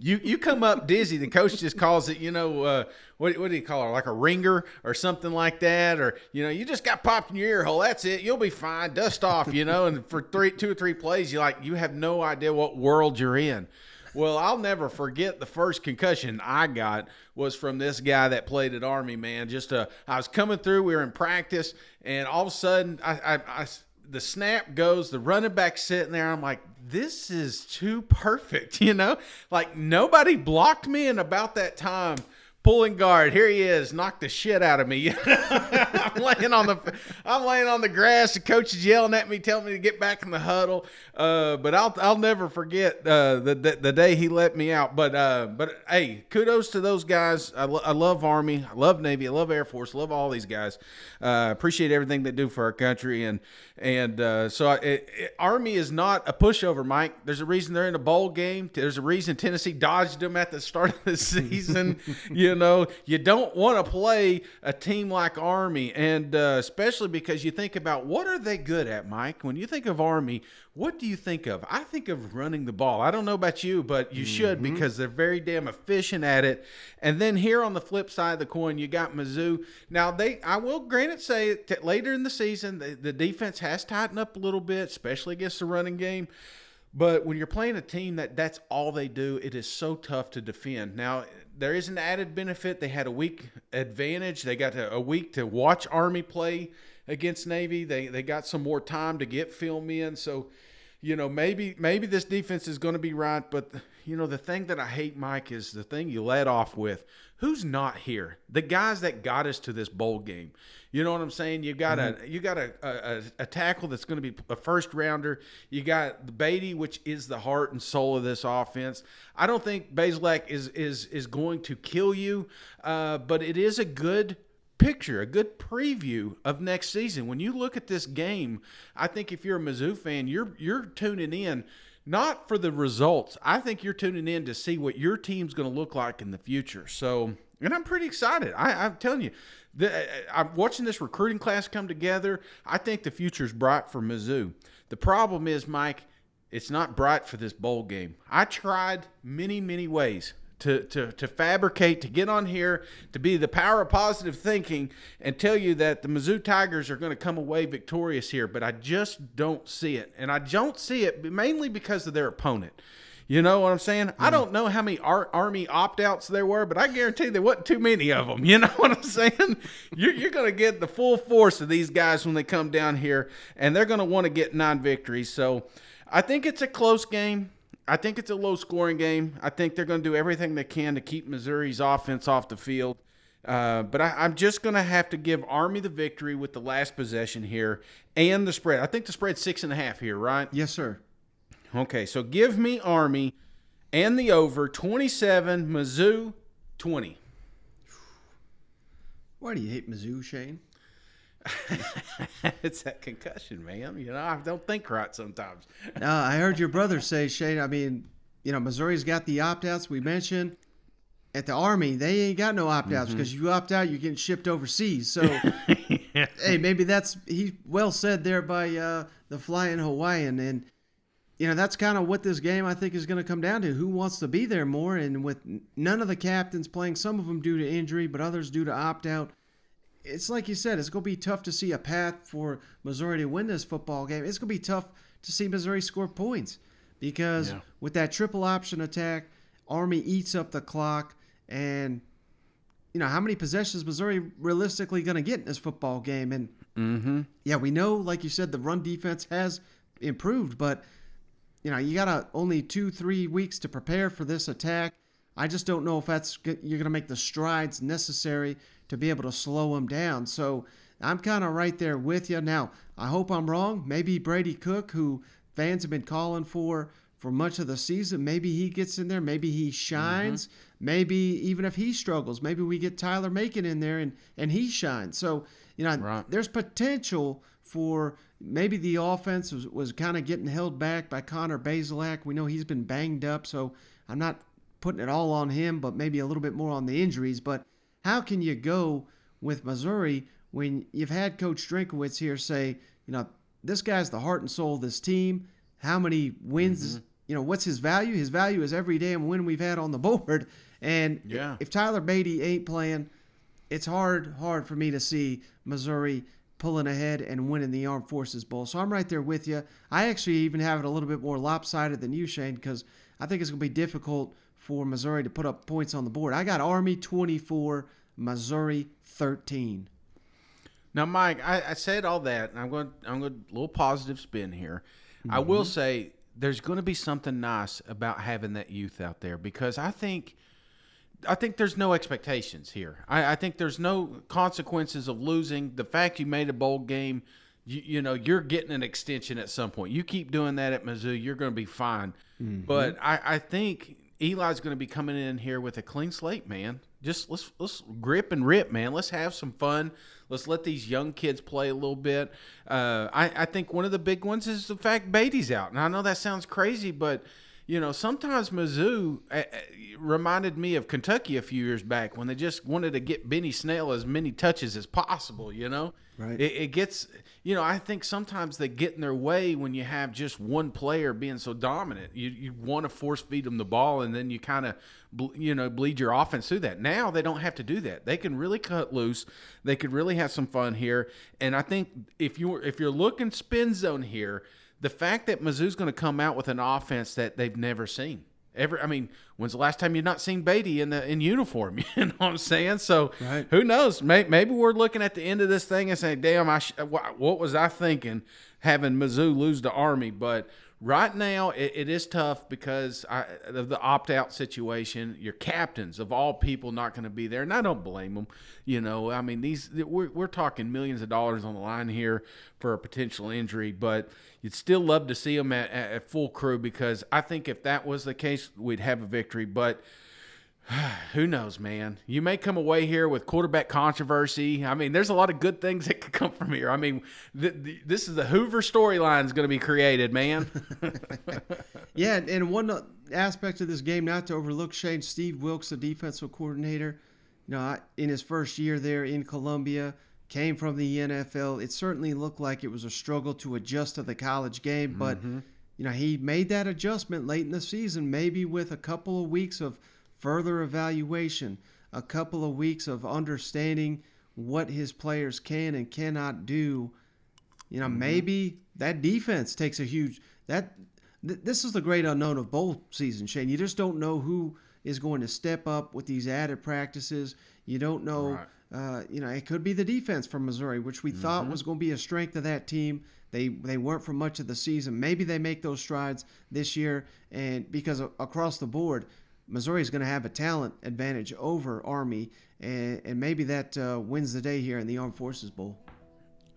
you you come up dizzy, the coach just calls it, you know, uh, what, what do you call it, like a ringer or something like that? Or, you know, you just got popped in your ear hole, that's it, you'll be fine, dust off, you know? And for three, two or three plays, you're like, you have no idea what world you're in. Well, I'll never forget the first concussion I got was from this guy that played at Army, man. Just uh, I was coming through, we were in practice, and all of a sudden I, I, I, the snap goes, the running back's sitting there. I'm like, this is too perfect, you know? Like, nobody blocked me, and about that time, pulling guard, here he is, knocked the shit out of me. I'm laying on the, I'm laying on the grass. The coach is yelling at me, telling me to get back in the huddle. Uh, but I'll, I'll never forget uh, the, the the day he let me out. But uh, but hey, kudos to those guys. I, lo- I love Army, I love Navy, I love Air Force, love all these guys. Uh, appreciate everything they do for our country. And and uh, so I, it, it, Army is not a pushover, Mike. There's a reason they're in a bowl game. There's a reason Tennessee dodged them at the start of the season. You. You know, you don't want to play a team like Army, and uh, especially because you think about what are they good at, Mike? When you think of Army, what do you think of? I think of running the ball. I don't know about you, but you mm-hmm. should, because they're very damn efficient at it. And then here on the flip side of the coin, you got Mizzou. Now, they, I will granted say that later in the season, the, the defense has tightened up a little bit, especially against the running game. But when you're playing a team that that's all they do, it is so tough to defend. Now, there is an added benefit. They had a week advantage. They got a week to watch Army play against Navy. They they got some more time to get film in. So, you know, maybe maybe this defense is going to be right. But, you know, the thing that I hate, Mike, is the thing you led off with. Who's not here? The guys that got us to this bowl game. You know what I'm saying? You got mm-hmm. a you got a, a, a tackle that's going to be a first rounder. You got Beatty, which is the heart and soul of this offense. I don't think Bazelak is is is going to kill you, uh, but it is a good picture, a good preview of next season. When you look at this game, I think if you're a Mizzou fan, you're you're tuning in. Not for the results. I think you're tuning in to see what your team's going to look like in the future. So, and I'm pretty excited. I, I'm telling you, the, I'm watching this recruiting class come together. I think the future's bright for Mizzou. The problem is, Mike, it's not bright for this bowl game. I tried many, many ways to to to fabricate, to get on here, to be the power of positive thinking and tell you that the Mizzou Tigers are going to come away victorious here, but I just don't see it. And I don't see it mainly because of their opponent. You know what I'm saying? Mm. I don't know how many Ar- Army opt-outs there were, but I guarantee there wasn't too many of them. You know what I'm saying? You're, you're going to get the full force of these guys when they come down here, and they're going to want to get nine victories. So I think it's a close game. I think it's a low-scoring game. I think they're going to do everything they can to keep Missouri's offense off the field. Uh, but I, I'm just going to have to give Army the victory with the last possession here and the spread. I think the spread's six and a half here, right? Yes, sir. Okay, so give me Army and the over, twenty-seven, Mizzou, twenty. Why do you hate Mizzou, Shane? It's that concussion, man. You know, I don't think right sometimes. No, I heard your brother say, Shane, I mean, you know, Missouri's got the opt-outs we mentioned. At the Army, they ain't got no opt-outs because mm-hmm. if you opt out, you're getting shipped overseas. So, yeah. Hey, maybe that's – he well said there by uh, the flying Hawaiian. And, you know, that's kind of what this game I think is going to come down to. Who wants to be there more? And with none of the captains playing, some of them due to injury, but others due to opt-out, it's like you said, it's going to be tough to see a path for Missouri to win this football game. It's going to be tough to see Missouri score points because yeah. with that triple option attack, Army eats up the clock. And, you know, how many possessions Missouri realistically going to get in this football game? And, mm-hmm. yeah, we know, like you said, the run defense has improved. But, you know, you got to only two, three weeks to prepare for this attack. I just don't know if that's you're going to make the strides necessary to be able to slow them down. So I'm kind of right there with you. Now, I hope I'm wrong. Maybe Brady Cook, who fans have been calling for, for much of the season, maybe he gets in there, maybe he shines, mm-hmm. maybe even if he struggles, maybe we get Tyler Macon in there and, and he shines. So, you know, right. there's potential for maybe the offense was, was kind of getting held back by Connor Bazelak. We know he's been banged up, so I'm not putting it all on him, but maybe a little bit more on the injuries. But how can you go with Missouri when you've had Coach Drinkowitz here say, you know, this guy's the heart and soul of this team. How many wins mm-hmm. – you know, what's his value? His value is every damn win we've had on the board. And yeah. if Tyler Beatty ain't playing, it's hard, hard for me to see Missouri pulling ahead and winning the Armed Forces Bowl. So I'm right there with you. I actually even have it a little bit more lopsided than you, Shane, because I think it's going to be difficult for Missouri to put up points on the board. I got Army twenty-four, Missouri thirteen. Now, Mike, I, I said all that, and I'm going to I'm going a little positive spin here. Mm-hmm. I will say, there's going to be something nice about having that youth out there because I think I think there's no expectations here. I, I think there's no consequences of losing. The fact you made a bowl game, you, you know, you're getting an extension at some point. You keep doing that at Mizzou, you're going to be fine. Mm-hmm. But I, I think Eli's going to be coming in here with a clean slate, man. Just let's let's grip and rip, man. Let's have some fun. Let's let these young kids play a little bit. Uh, I, I think one of the big ones is the fact Beatty's out. And I know that sounds crazy, but, you know, sometimes Mizzou uh, reminded me of Kentucky a few years back when they just wanted to get Benny Snell as many touches as possible, you know. Right. It, it gets – you know, I think sometimes they get in their way when you have just one player being so dominant. You you want to force feed them the ball, and then you kind of – you know, bleed your offense through that. Now they don't have to do that. They can really cut loose. They could really have some fun here. And I think if you were, if you're looking spin zone here, the fact that Mizzou's going to come out with an offense that they've never seen ever. I mean, when's the last time you've not seen Beatty in the in uniform? You know what I'm saying? So right. who knows? Maybe we're looking at the end of this thing and saying, "Damn, I sh- what was I thinking having Mizzou lose to Army?" But right now, it, it is tough because I, of the opt-out situation. Your captains, of all people, not going to be there, and I don't blame them. You know, I mean, these we're, we're talking millions of dollars on the line here for a potential injury, but you'd still love to see them at, at, at full crew because I think if that was the case, we'd have a victory. But who knows, man? You may come away here with quarterback controversy. I mean, there's a lot of good things that could come from here. I mean, th- th- this is the Hoover storyline is going to be created, man. Yeah, and one aspect of this game not to overlook, Shane, Steve Wilks, the defensive coordinator, you know, in his first year there in Columbia, came from the N F L. It certainly looked like it was a struggle to adjust to the college game, but mm-hmm. you know, he made that adjustment late in the season, maybe with a couple of weeks of further evaluation, a couple of weeks of understanding what his players can and cannot do. You know, mm-hmm. maybe that defense takes a huge that. Th- this is the great unknown of bowl season, Shane. You just don't know who is going to step up with these added practices. You don't know. Right. Uh, you know, it could be the defense from Missouri, which we mm-hmm. thought was going to be a strength of that team. They they weren't for much of the season. Maybe they make those strides this year, and because across the board, Missouri is going to have a talent advantage over Army, and, and maybe that uh, wins the day here in the Armed Forces Bowl.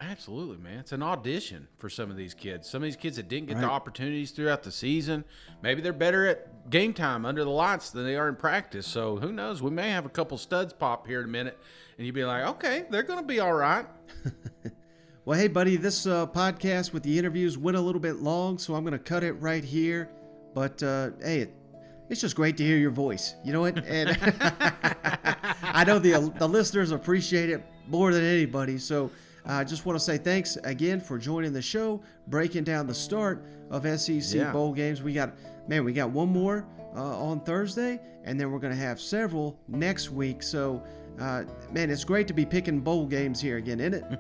Absolutely, man. It's an audition for some of these kids. Some of these kids that didn't get right. the opportunities throughout the season, maybe they're better at game time under the lights than they are in practice. So who knows? We may have a couple studs pop here in a minute, and you'd be like, okay, they're going to be all right. Well, hey, buddy, this uh, podcast with the interviews went a little bit long, so I'm going to cut it right here. But, uh, hey, it, it's just great to hear your voice. You know what? And I know the the listeners appreciate it more than anybody, so – I uh, just want to say thanks again for joining the show, breaking down the start of S E C yeah. bowl games. We got, man, we got one more uh, on Thursday, and then we're going to have several next week. So, uh, man, it's great to be picking bowl games here again, isn't it?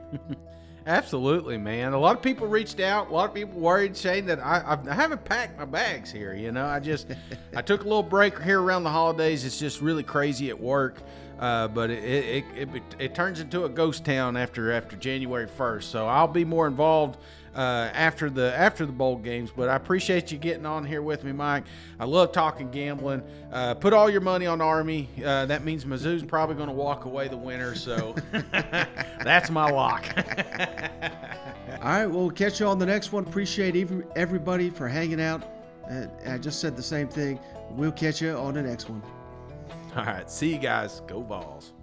Absolutely, man. A lot of people reached out. A lot of people worried, Shane, that I, I haven't packed my bags here. You know, I just I took a little break here around the holidays. It's just really crazy at work. Uh, but it it, it it it turns into a ghost town after after January first. So I'll be more involved uh, after the after the bowl games. But I appreciate you getting on here with me, Mike. I love talking gambling. Uh, put all your money on Army. Uh, that means Mizzou's probably going to walk away the winner. So that's my lock. All right, well, we'll catch you on the next one. Appreciate even everybody for hanging out. Uh, I just said the same thing. We'll catch you on the next one. All right, see you guys. Go Vols.